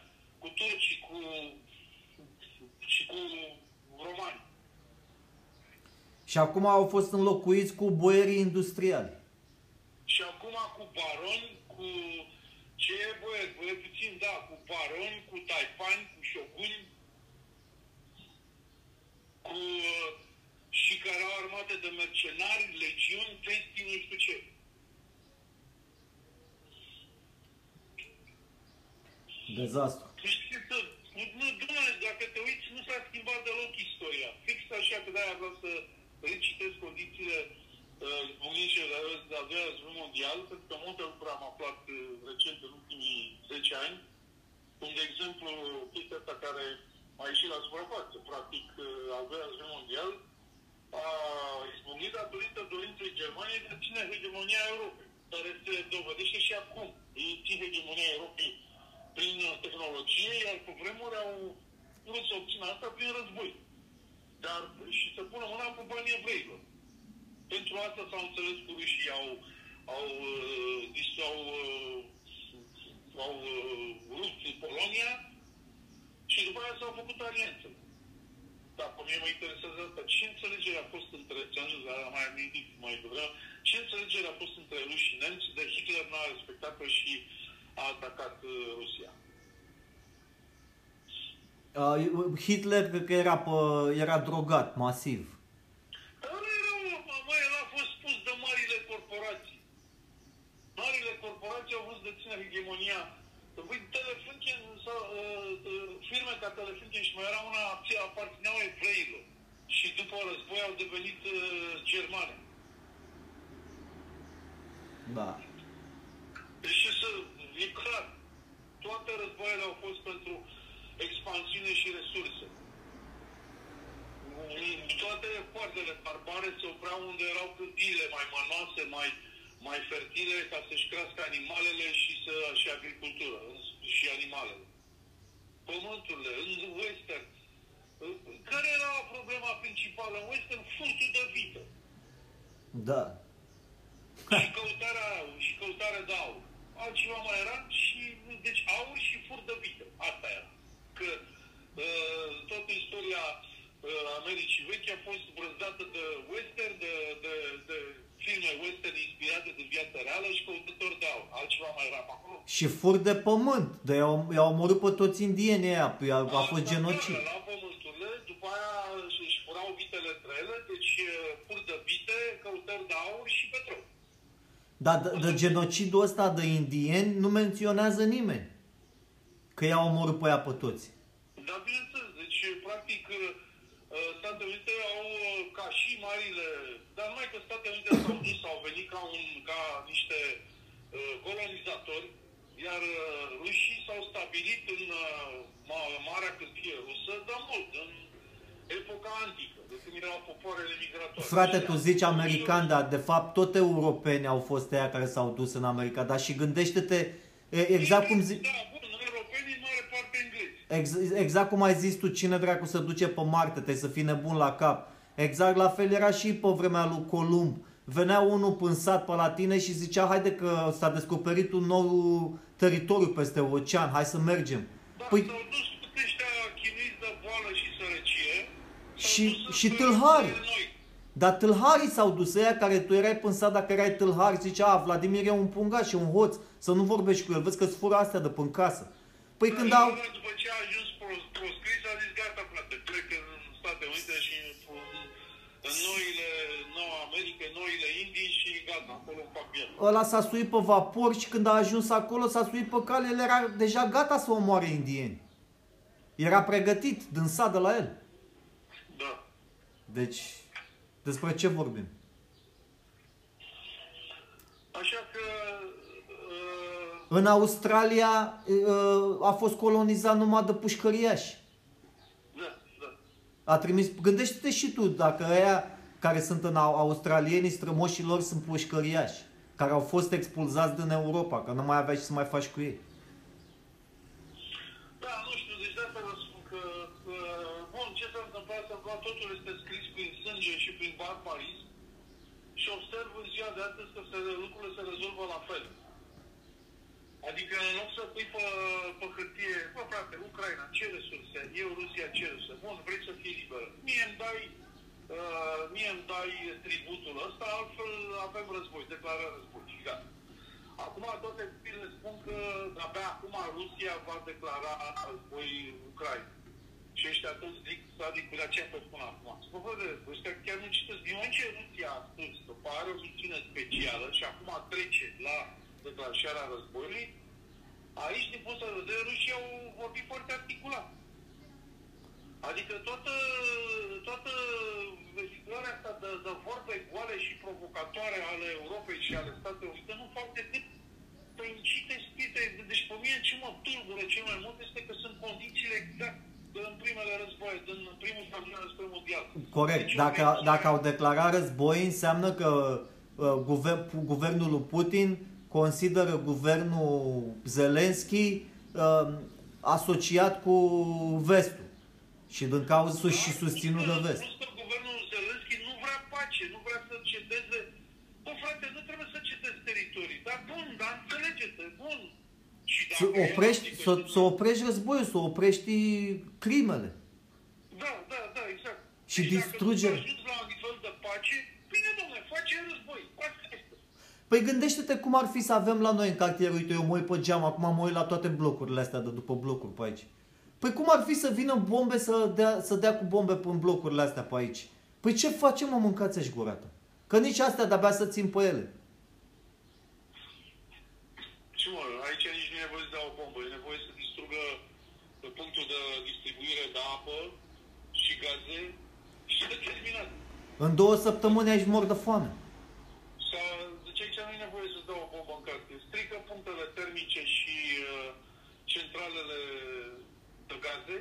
cu turcii, cu, și cu romani. Și acum au fost înlocuiți cu boierii industriali. Și acum cu baroni, cu ce boieri, boieri puțin, da, cu baroni, cu taifani, cu șoguni, cu și care au armate de mercenari, legiuni, festii, nu știu ce. Dezastru. Nu, doamne, dacă te uiți, nu s-a schimbat deloc istoria. Fix așa că de-aia vreau să recitesc condițiile zbunice de al doilea război mondial, pentru că multe lucruri am aflat recent în ultimii zece ani, cum de exemplu chestia asta care a ieșit la suprafață, practic al doilea război mondial, a izbunit datorită dorinței Germaniei de a ține hegemonia Europei, care se dovedește și acum. Ei țin hegemonia Europei prin tehnologie, iar cu vremuri au vrut să obțină asta prin război. Dar și să pună mâna cu banii evreilor. Pentru asta s-au înțeles cu rușii, au au, au, au rupt în Polonia și după aceea s-au făcut alianțe. Dar pe mine mă interesează asta. Ce înțelegere a fost între, ți-am mai amintit mai devreme, ce înțelegere a fost între ruși și nemți, de Hitler n-a respectat-o și a atacat Rusia. Hitler cred că era, pe, era drogat masiv. Dar era, mă, el a fost spus de marile corporații. Marile corporații au vrut să țină hegemonia. Voi, Telefunken, sau, uh, firme ca Telefunken și mai era una, aparțineau evreilor. Și după război au devenit uh, germane. Da. Deci, e clar, toate războaiele au fost pentru expansiune și resurse. Toate poartele barbare se opreau unde erau câmpiile mai mănoase, mai, mai fertile, ca să-și crească animalele și, să, și agricultura și animalele. Pământurile, în western. Care era problema principală în western? Furtul de vită. Da. și căutarea, și căutarea de aur. Altceva mai era și, deci, aur și furt de vită. Asta era. Că uh, toată istoria uh, Americii vechi a fost brăzdată de western, de, de, de filme western inspirate de viața reală și căutători de aur. Altceva mai era acolo. Și furt de pământ. De i-au, i-au omorât pe toți indienii aia. A, a fost genocid. La pământurile, după aia își furau vitele între ele, deci furt de vite, căutări de aur și petrol. Dar de, de genocidul ăsta de indieni nu menționează nimeni. Că i-au omorât pe ea pe toți. Da, bineînțeles. Deci, practic, Statele Unite au, ca și marile... Dar numai că Statele Unite s-au dus, au venit ca, un, ca niște uh, colonizatori, iar uh, rușii s-au stabilit în uh, Marea Câmpie Rusă, dar mult, în epoca antică, de când erau popoarele migratoare. Frate, tu zici american, dar de fapt tot europeni au fost aia care s-au dus în America, dar și gândește-te exact cum zici... Exact cum ai zis tu, cine dracu se duce pe Marte, trebuie să fii nebun la cap. Exact la fel era și pe vremea lui Columb. Venea unul până sat pe la tine și zicea, haide că s-a descoperit un nou teritoriu peste ocean, hai să mergem. Dar păi... s-au dus cu ăștia chinuiți de boală și sărăcie. Și, și tâlhari. Dar tâlharii s-au dus, ăia care tu erai până sat, dacă erai tâlhari, zicea, a, Vladimir e un pungaș, e un hoț, să nu vorbești cu el, vezi că-ți fură astea de până casă. Păi când au... După ce a ajuns proscris, a zis, gata, frate, plec în Statele Unite și în, în noile, noua America, noile Indii și gata, acolo îmi fac bine. Ăla s-a suit pe vapor și când a ajuns acolo, s-a suit pe cale, el era deja gata să omoare indieni. Era pregătit, dânsa de la el. Da. Deci, despre ce vorbim? Așa că... În Australia a fost colonizat numai de pușcăriași. Da, da. A trimis... Gândește-te și tu dacă aia care sunt în australienii, strămoșii lor sunt pușcăriași, care au fost expulzați din Europa, că nu mai aveai ce să mai faci cu ei. Da, nu știu, deci de asta vă spun că, că bun, ce s-a întâmplat, s-a întâmplat, totul este scris prin sânge și prin barbarism și observ în ziua de astăzi că se, lucrurile se rezolvă la fel. Adică în loc să pui pe, pe hârtie, bă, frate, Ucraina, ce resurse? Eu, Rusia, ce resurse? Bun, vrei să fii liberă. Mie îmi dai, uh, mie îmi dai tributul ăsta, altfel avem război, declară război. Gata. Acum toate firele spun că abia acum Rusia va declara război Ucraina. Și ăștia toți zic, adică la ce a spun acum? Spun, bă, ăștia chiar nu citesc. Din moment ce Rusia a spus că pare o misiune specială și acum trece la... declanșarea războiului, aici, din punctul de vedere, rușii au vorbit foarte articulat. Adică toată, toată vehicularea asta de, de vorbe goale și provocatoare ale Europei și ale Statelor Unite nu fac decât pe incite spite. Deci pe mine ce mă tulbură cel mai mult este că sunt condițiile exact în primele războaie, în primul și al doilea război mondial. Corect. Deci, dacă, dacă au declarat război, înseamnă că uh, guver, guvernul lui Putin consideră guvernul Zelenski uh, asociat cu vestul și din cauza și susținut de vest. Că guvernul Zelenski nu vrea pace, nu vrea să cedeze. Bă, frate, nu trebuie să cedezi teritorii. Dar bun, dar înțelegeți, bun. Și să oprești, să, să oprești războiul, să oprești crimele. Da, da, da, exact. Și, și distrugerea. Dacă ajungi la un nivel de pace, bine, domnule, face război. Păi gândește-te cum ar fi să avem la noi în cartier, uite, eu mă uit pe geam, acum mă uit la toate blocurile astea de după blocuri pe aici. Păi cum ar fi să vină bombe, să dea, să dea cu bombe până blocurile astea pe aici? Păi ce facem, mă, mâncați-și gurată? Că nici astea de-abia să țin pe ele. Și mă, aici nici nu e nevoie să dea o bombă, e nevoie să distrugă punctul de distribuire de apă și gaze și de terminat. În două săptămâni aici mor de foame. Nu e nevoie să-ți dau o bombă în carte. Strică punctele termice și uh, centralele de gaze,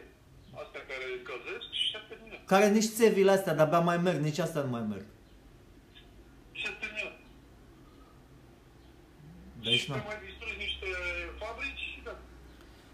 astea care încălzesc și se termină. Care nici țevile astea de-abia mai merg, nici astea nu mai merg. Se termină. Deci, și te mai distrugi niște fabrici și da.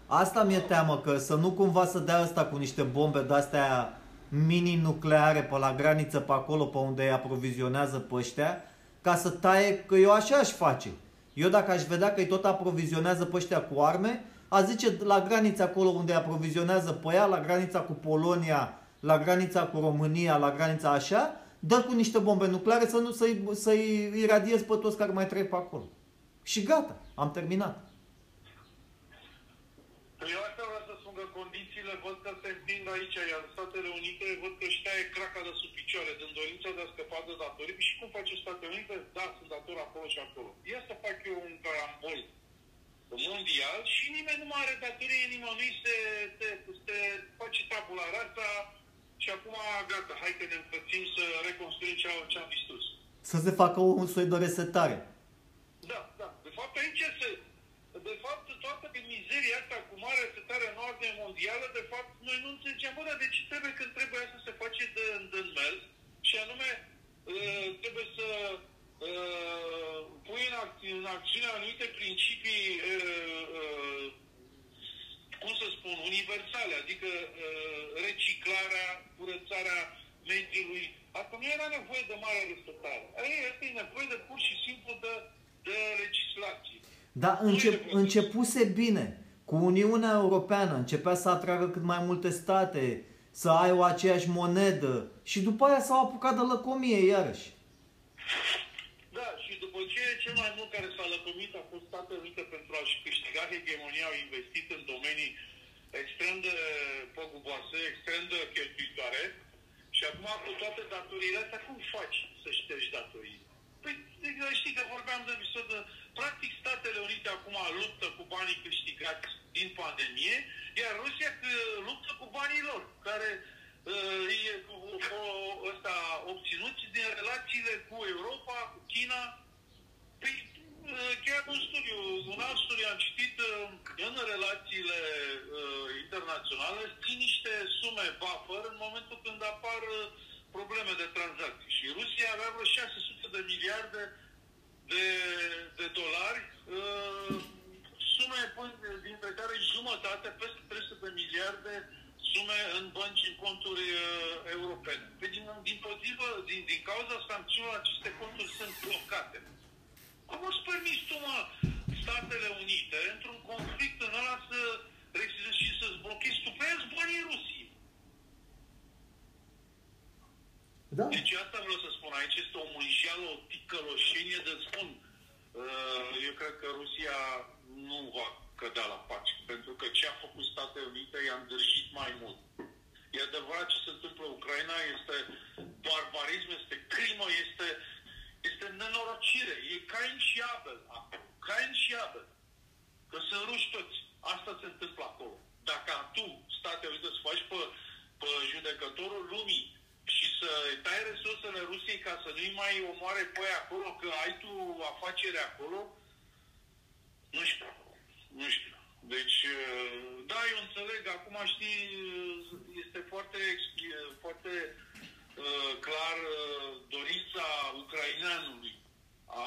Asta mi-e teamă, că să nu cumva să dea asta cu niște bombe de-astea mini-nucleare pe la graniță, pe acolo, pe unde îi aprovizionează pe ăștia, ca să taie, că eu așa aș face. Eu dacă aș vedea că îi tot aprovizionează pe ăștia cu arme, a zice la granița acolo unde îi aprovizionează pe ea, la granița cu Polonia, la granița cu România, la granița așa, dă cu niște bombe nucleare să nu să-i să iradiez pe toți care mai trec pe acolo. Și gata, am terminat. Eu asta vreau să spun că condițiile văd că se împind aici, iar Statele Unite văd că își taie craca de sub picioare, din dorința de a scăpa de datorii. Și cum face Statele Unite? Da, sunt dator acolo și acolo. Ia să fac eu un carambol mondial și nimeni nu mai are datorie, nimănui se, se, se face tabula rasa și acum gata, hai că ne înfățim să reconstruim ce am distrus. Să se facă un soi de resetare. Da, da. De fapt aici se... De fapt, toată mizeria asta cu mare setare în ordine mondială, de fapt, noi nu înțelegem, bă, dar de ce trebuie când trebuie să se face de, de mers? Și anume, trebuie să pui în, acți în acțiune anumite principii, cum să spun, universale, adică reciclarea, curățarea mediului. Acum nu era nevoie de mare setare. Asta e nevoie de pur și simplu de, de legislație. Dar încep, începuse bine, cu Uniunea Europeană, începea să atragă cât mai multe state, să ai o aceeași monedă și după aia s-au apucat de lăcomie iarăși. Da, și după ce cel mai mult care s-a lăcomit a fost Statele Unite pentru a-și câștiga hegemonia, au investit în domenii extrem de păguboase, extrem de cheltuitoare și acum cu toate datoriile astea, cum faci să ștergi datorii? Păi, știi că vorbeam de episodul. Practic, Statele Unite acum luptă cu banii câștigați din pandemie, iar Rusia luptă cu banii lor, care uh, e ăsta obținut din relațiile cu Europa, cu China. Păi, uh, chiar un studiu, un alt studiu am citit, uh, în relațiile uh, internaționale țin niște sume buffer în momentul când apar uh, probleme de tranzacții. Și Rusia avea vreo șase sute de miliarde De, de dolari, uh, sume dintre care jumătate, peste trei sute de miliarde, sume în bănci, în conturi uh, europene. Pe din, din, potrivă, din, din cauza sancțiunilor, aceste conturi sunt blocate. Cum îți permiți tu, mă, Statele Unite, într-un conflict în ăla să rezistezi și să-ți blochezi tu pe aia banii Rusiei? Da. Deci asta vreau să spun, aici este o mânjeală, o ticăloșenie de spun. Eu cred că Rusia nu va cădea la pace, pentru că ce a făcut Statele Unite i-a îndârjit mai mult. E adevărat ce se întâmplă în Ucraina, este barbarism, este crimă, este, este nenorocire. E Cain și Abel acolo. Cain și Abel. Că se ruși toți. Asta se întâmplă acolo. Dacă tu, Statele Unite, să faci pe, pe judecătorul lumii, și să tai resursele Rusiei ca să nu-i mai omoare pe aia acolo, că ai tu afacere acolo, nu știu, nu știu. Deci, da, eu înțeleg, acum știi, este foarte, foarte uh, clar uh, dorința ucraineanului a,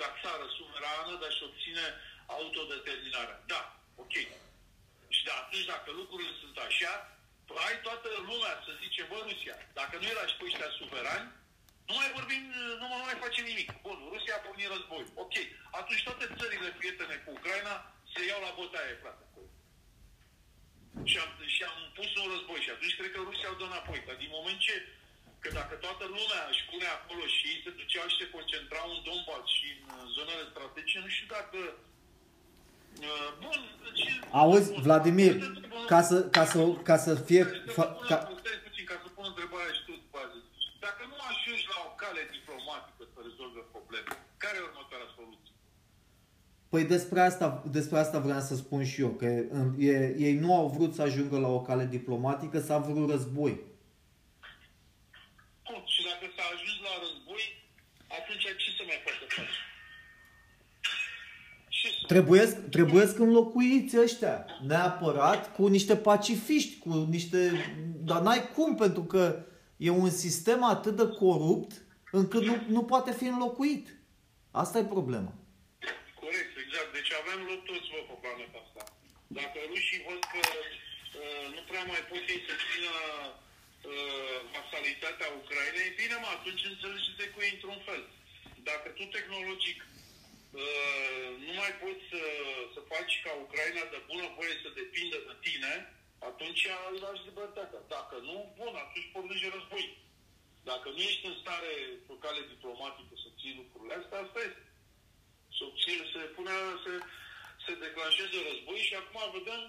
ca țară suverană de a-și obține autodeterminarea. Da, ok. Și da, atunci dacă lucrurile sunt așa, ai toată lumea să zice, bă, Rusia, dacă nu erași pe ăștia suverani, nu mai vorbim, nu mai face nimic. Bun, Rusia a pornit război. Ok, atunci toate țările prietene cu Ucraina se iau la bătaie, frate. Și am, și am pus un război și atunci cred că Rusia o dă înapoi. Dar din moment ce, că dacă toată lumea își pune acolo și se duceau și se concentrau în Donbass și în zonele strategice, nu știu dacă... Bun, și... Auzi, Vladimir, ca să, ca să, ca să fie... Ca... Ca să pun întrebarea și tu, dacă nu ajungi la o cale diplomatică să rezolve probleme, care e următoarea soluție? Păi despre asta, despre asta vreau să spun și eu, că e, ei nu au vrut să ajungă la o cale diplomatică, s-a vrut război. Bun, și dacă s-a ajuns la război, atunci ce se mai poate face? Trebuiesc, trebuiesc înlocuiți ăștia neapărat cu niște pacifiști, cu niște... Dar n-ai cum, pentru că e un sistem atât de corupt încât nu, nu poate fi înlocuit. Asta e problema. Corect, exact. Deci avem loc toți, vă, pe planeta asta. Dacă rușii văd că uh, nu prea mai pot ei să țină uh, vasalitatea Ucrainei, bine, mă, atunci înțelegeți de cu ei într-un fel. Dacă tu tehnologic uh, nu mai poți să, să faci ca Ucraina de bună voie să depindă de tine, atunci îi lași libertatea. Dacă nu, bun, atunci pornești război. Dacă nu ești în stare pe cale diplomatică să ții lucrurile astea, asta este. Să obține, se pune, se, se declanșeze război și acum vedem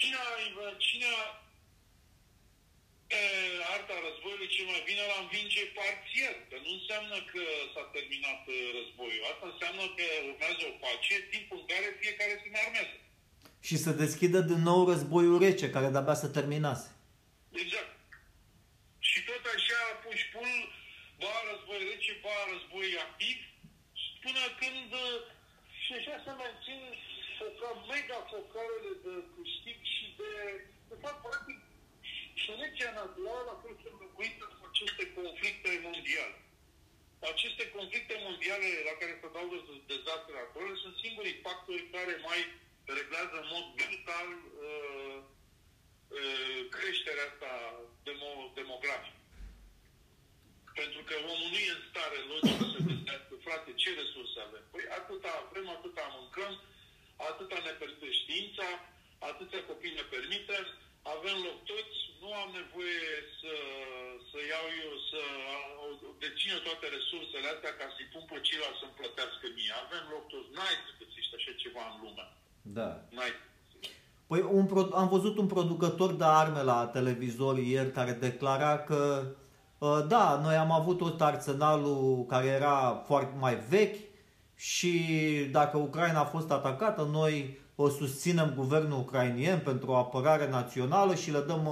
cine a, cine a e, arta războiului cel mai bine la învinge parțial. Că nu înseamnă că s-a terminat războiul. Asta înseamnă că urmează o pace, timpul în care fiecare se mai armează. Și să deschidă din nou războiul rece, care de-abia se terminase. Exact. Și tot așa puși pun, ba război rece, ba război activ, până când și așa se mențin mega focarele de câștig și de, de fapt, practic, selecția naturală a fost înlocuită cu aceste conflicte mondiale. Aceste conflicte mondiale la care se adaugă dezastre naturale sunt singurii factori care mai reglează în mod brutal uh, uh, creșterea asta demo, demografică. Pentru că omul nu e în stare logic să gândească, frate, ce resurse avem? Păi atâta vrem, atâta mâncăm, atâta ne permite știința, atâția copii ne permite, avem loc toți, nu am nevoie să, să iau eu, să dețină toate resursele astea ca să-i pun pe ceilalți să-mi plătească mie. Avem loc toți, n-ai să găsești așa ceva în lume. Da. N-ai. Păi un pro- am văzut un producător de arme la televizor ieri care declara că da, noi am avut tot arsenalul care era foarte mai vechi și dacă Ucraina a fost atacată, noi susținem guvernul ucrainien pentru apărare națională și le, dăm,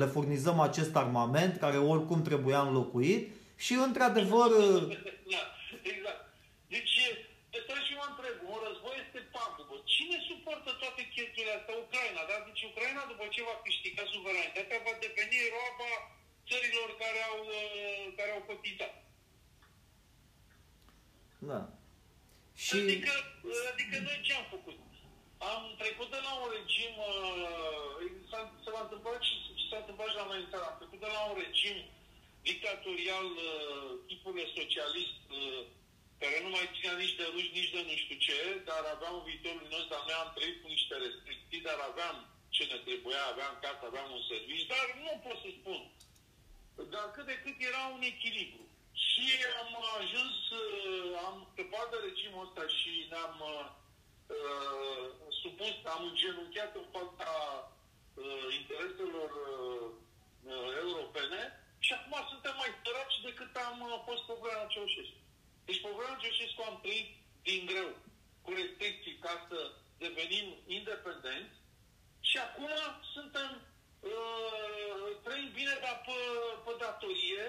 le furnizăm acest armament care oricum trebuia înlocuit și într-adevăr... Exact. Deci, trebuie și mă întreb, un război este pagubă. Cine suportă toate chestiile astea? Ucraina, dar deci Ucraina după ce va câștiga suveranitatea va deveni roaba țărilor care au, care au cotizat. Da. Și... Adică, adică noi ce am făcut? Am trecut de la un regim, uh, se va întâmpla și s-a întâmplat și la noi în țară, am trecut de la un regim dictatorial, uh, tipurile socialist, uh, care nu mai ținea nici de ruși, nici de nu știu ce, dar aveam viitorul nostru, dar noi am trăit cu niște restricții, dar aveam ce ne trebuia, aveam casă, aveam un serviciu, dar nu pot să spun. Dar cât de cât era un echilibru. Și am ajuns, am scăpat de regimul ăsta și ne-am uh, supus, am îngenunchiat în fața uh, intereselor uh, europene și acum suntem mai săraci decât am fost pe vremea Ceaușescu. Deci pe vremea Ceaușescu am trăit din greu, cu restricții, ca să devenim independenți și acum suntem Uh, trăim bine, dar pe, pe datorie,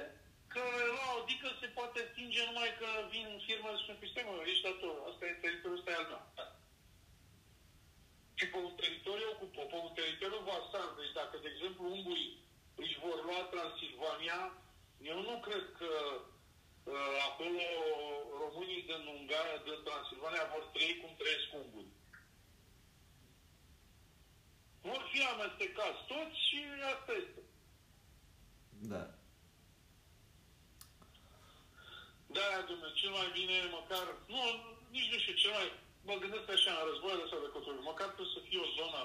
că la o dică se poate stinge numai că vin firmele și spun, stai mă, ești dator, asta e teritoriul, ăsta e al meu. Și pe un teritoriu ocupă, pe un teritoriu vasal, deci dacă, de exemplu, ungurii își vor lua Transilvania, eu nu cred că uh, acolo românii din Ungaria, din Transilvania vor trăi cum trăiesc ungurii. Vor fi amestecați toți și asta este. Da. Da, domnule, cel mai bine, măcar, nu, nici nu știu cel mai, mă gândesc așa, în războiul ăsta de cotul, măcar trebuie să fie o zonă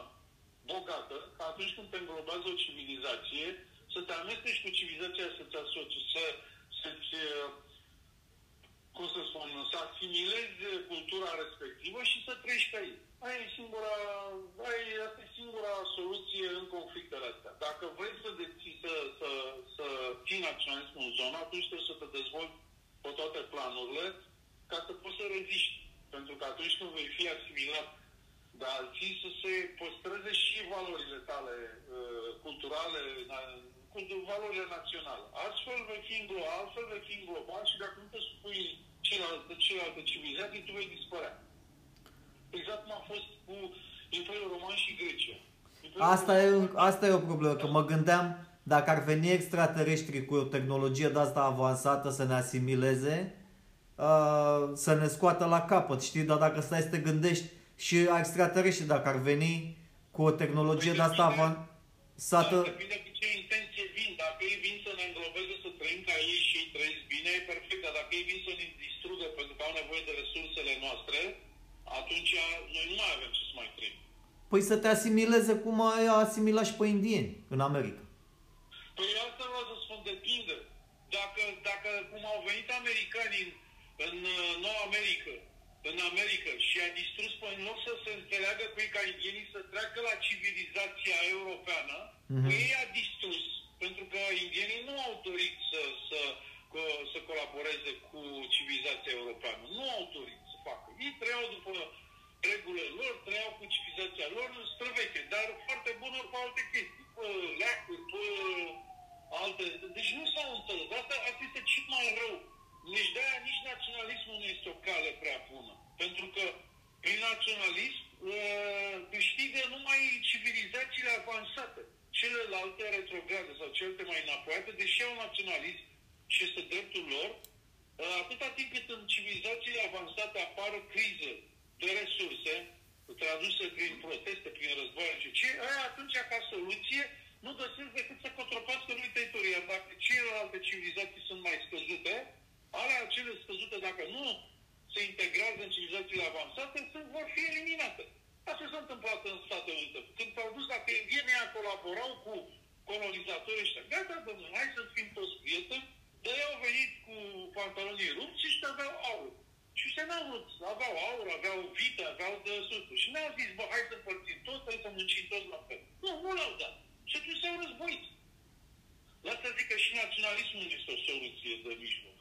bogată, ca atunci când te înglobează o civilizație, să te amestești cu civilizația, să-ți asoci, să, să-ți, cum să spun, să asimilezi cultura respectivă și să treci pe ei. Aia e singura, aia e, asta e singura soluție în conflictele astea. Dacă vrei să deții, să, să, să ții naționalismul în zonă, atunci trebuie să te dezvolți pe toate planurile ca să poți să reziști. Pentru că atunci când vei fi asimilat de alții, să se păstreze și valorile tale uh, culturale, na- cu valorile naționale. Astfel vei fi înglobat, altfel vei fi înglobat și dacă nu te supui celelalte, celelalte civilizații, tu vei dispărea. Exact cum a fost cu Imperiul Roman și Grecia. Asta e, asta e o problemă, că mă gândeam, dacă ar veni extraterestri cu o tehnologie de asta avansată să ne asimileze, uh, să ne scoată la capăt, știi? Dar dacă stai să te gândești și extraterestri, dacă ar veni cu o tehnologie de asta avansată... Depinde cu ce intenție vin, dacă ei vin să ne înglobeze, să trăim ca ei și ei trăiesc bine, e perfect, dar dacă ei vin să ne distrugă pentru că au nevoie de resursele noastre, atunci noi nu mai avem ce să mai trăim. Păi să te asimileze cum ai asimila și pe indieni în America. Păi asta vreau să spun, depinde. Dacă, dacă cum au venit americanii în, în Noua America, în America și a distrus, până în loc să se înțeleagă cu ei ca indienii să treacă la civilizația europeană, mm-hmm. ei a distrus, pentru că indienii nu au dorit să, să, să colaboreze cu civilizația europeană. Nu au dorit să facă. Ei trăiau după regulile lor, trăiau cu civilizația lor în străveche, dar foarte bun ori pe alte chestii, pe leacuri, pe alte... Deci nu s-au înțeles. Asta, asta este cel mai rău. Nici de-aia, nici naționalismul nu este o cale prea bună. Pentru că prin naționalism câștigă numai civilizațiile avansate. Celelalte retrograde sau celelalte mai înapoiate, deși au naționalism și este dreptul lor, atâta timp cât în civilizațiile avansate apar o criză de resurse, traduse prin proteste, prin războaie și ce, aia atunci, ca soluție, nu găsesc decât să cotropească lui teritoria. Dacă celelalte civilizații sunt mai scăzute, alea acele scăzute, dacă nu se integrează în civilizațiile avansate, sunt, vor fi eliminate. Asta s-a întâmplat în Statele Unite. Când s-au dus, dacă indienii colaborau cu colonizatorii ăștia, gata, domnule, hai să fim toți prieteni, de-aia au venit cu pantalonii rupți și ăștia aveau aur. Și ăștia n-au vrut, aveau aur, aveau vită, aveau de suturi. Și n-au zis, bă, hai să împărțim toți, hai să muncim toți la fel. Nu, nu l-au dat. Și atunci s-au războit. La asta zic că și naționalismul nu este o soluție de mijloc.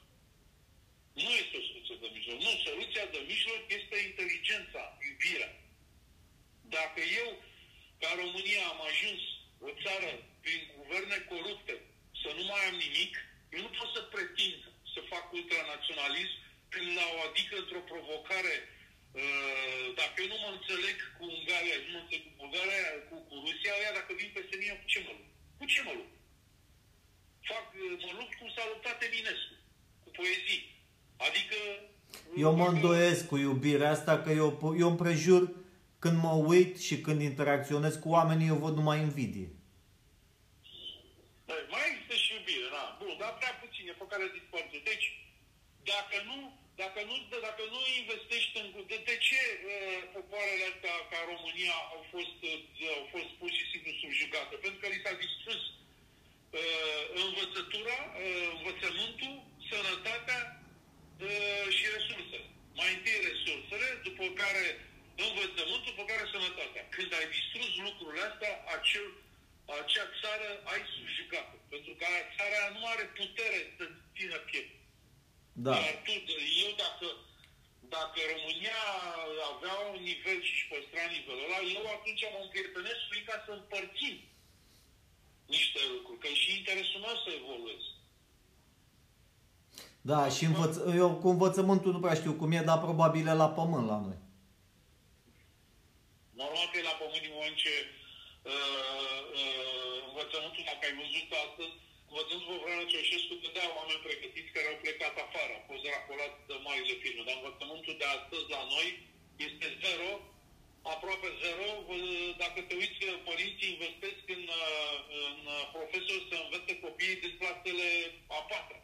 Nu este o soluție de mijloc. Nu, soluția de mijloc este inteligența, iubirea. Dacă eu, ca România, am ajuns o țară prin guverne corupte să nu mai am nimic, eu nu pot să pretind să fac ultranaționalism prin la o adică într-o provocare. Dacă eu nu mă înțeleg cu Ungaria, nu mă înțeleg cu Bulgaria, cu, cu Rusia, aia dacă vin peste mine, cu ce mă lupt? Cu ce mă lupt? Fac, mă lupt cum s-a luptat Eminescu, cu poezii. Adică... Eu mă îndoiesc cu iubirea asta, că eu, eu împrejur. Când mă uit și când interacționez cu oamenii, eu văd numai invidie. Băi, mai există și iubire, da. Bun, dar prea puține, pe care disparte. Deci, dacă nu, dacă nu, dacă nu investești în... De, de ce uh, popoarele astea ca România au fost, uh, au fost pur și simplu subjugate? Pentru că li s-a distrus uh, învățătura, uh, învățământul, sănătatea uh, și resursele. Mai întâi resursele, după care... învățământul, pe care sănătatea. Când ai distrus lucrurile astea, acel, acea țară ai subjugat-o. Pentru că țara nu are putere să țină piept. Da. Iar tu, eu dacă, dacă România avea un nivel și își păstra nivelul ăla, eu atunci mă împrietenesc cu ei ca să împărțim niște lucruri. Că și interesul meu să evolueze. Da, și învăț- eu cu învățământul nu prea știu cum e, dar probabil e la pământ la noi. Normal că e la pământ din moment ce uh, uh, învățământul, dacă ai văzut astăzi, învățământul pe vremea Ceaușescu dădea oameni pregătiți care au plecat afară, au fost racolați de marile firme. Dar învățământul de astăzi la noi este zero, aproape zero. Dacă te uiți că părinții investesc în, în profesori să învețe copiii din clasele a patra,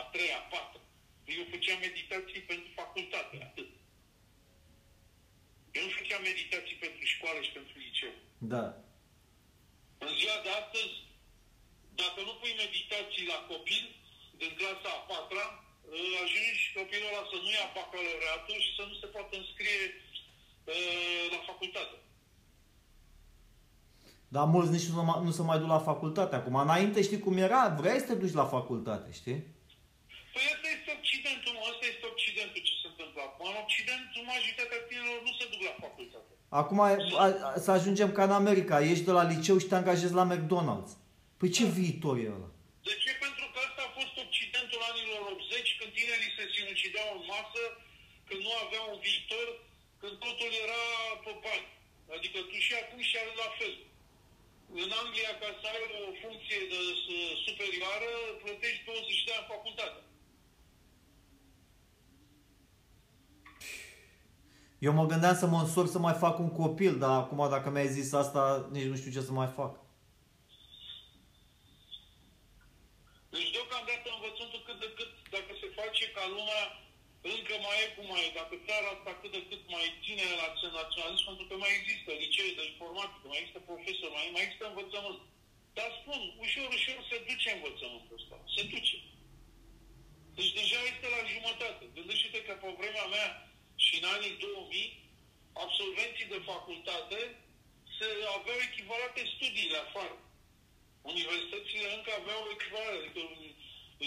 a treia, a patra. Eu făceam meditații pentru facultate, atât. Eu nu făceam meditații pentru școală și pentru liceu. Da. În ziua de astăzi, dacă nu pui meditații la copil, din clasa a patra, ajungi copilul ăla să nu ia bacalaureatul și să nu se poată înscrie uh, la facultate. Dar mulți nici nu, nu se mai duc la facultate acum. Înainte știi cum era? Vrei să te duci la facultate, știi? Păi asta este Occidentul, mă. Asta este Occidentul ce se întâmplă acum. În Occident, majoritatea tinerilor nu se duc la facultate. Acum a, să ajungem ca în America. Ești de la liceu și te angajezi la McDonald's. Păi ce viitor e ăla? De ce? Pentru că asta a fost Occidentul anilor optzeci, când tinerii se sinucideau în masă, când nu aveau un viitor, când totul era pe bani. Adică tu și acum și are la fel. În Anglia, ca să ai o funcție de superioară, plătești douăzeci de ani în facultate. Eu mă gândeam să mă însor să mai fac un copil, dar acum dacă mi-ai zis asta, nici nu știu ce să mai fac. Deci deocamdată învățându-cât de cât, dacă se face ca lumea încă mai e cum mai e. Dacă țara asta cât de cât mai ține la naționalism, pentru că mai există licee de informatică, mai există profesori, mai, mai există învățământ. Dar spun, ușor, ușor se duce învățământul ăsta. Se duce. Deci deja este la jumătate. Gândește-te că pe vremea mea și în anii două mii, absolvenții de facultate se aveau echivalate studiile afară. Universitățile încă aveau echivalate. Adică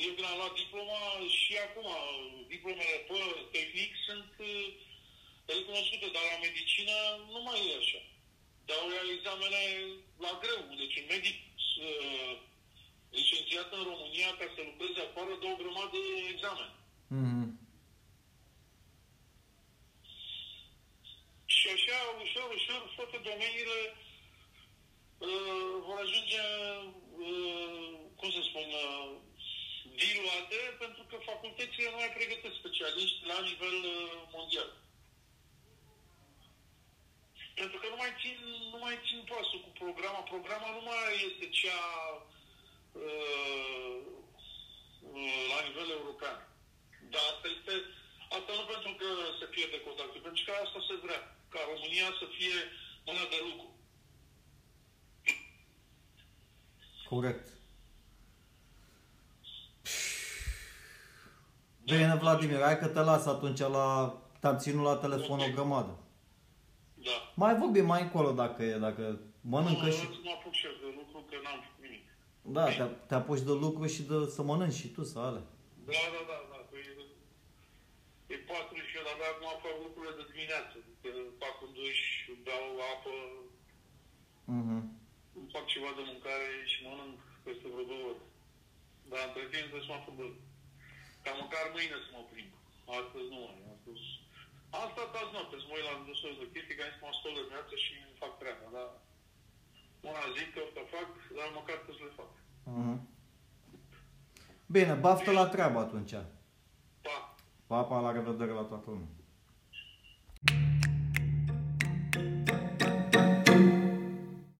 eu când am luat diploma și acum diplomele pe tehnic sunt recunoscute, dar la medicină nu mai e așa. Dau examene la greu. Deci un medic uh, licențiat în România, ca să lucreze afară, dă o grămadă de examene. Mm-hmm. Și așa, ușor, ușor, toate domeniile uh, vor ajunge, uh, cum să spun, uh, diluate, pentru că facultățile nu mai pregătesc specialiști la nivel uh, mondial. Pentru că nu mai țin, nu mai țin pasul cu programa. Programa nu mai este cea uh, uh, la nivel european. Dar asta este, asta nu pentru că se pierde contactul, pentru că asta se vrea. Ca România să fie mână de lucru. Corect. Bine, Vladimir, hai că te las atunci la... Te-am ținut la telefon o grămadă. Da. Mai vorbim mai încolo dacă e, dacă mănâncă și... Nu, mă apuc și eu de lucru, că n-am făcut nimic. Da, te, te apuci de lucru și de, să mănânci și tu, să ale. Da, da, da, da, că e, e patru și eu, dar acum fac lucrurile de dimineață. Că fac un duș, dau apă, uh-huh. fac ceva de mâncare și mănânc peste vreo două ori. Dar între timp trebuie să mă apuc de... Ca măcar mâine să mă plimb. Astăzi nu mai, astăzi... Am stat azi noapte, mă uit la dosuri de chestii, că am zis mă stau de viață și îmi fac treaba, dar una zic că o fac, dar măcar că să le fac. Uh-huh. Bine, baftă la treabă atunci. Pa. Pa, pa, la revedere la toată lumea.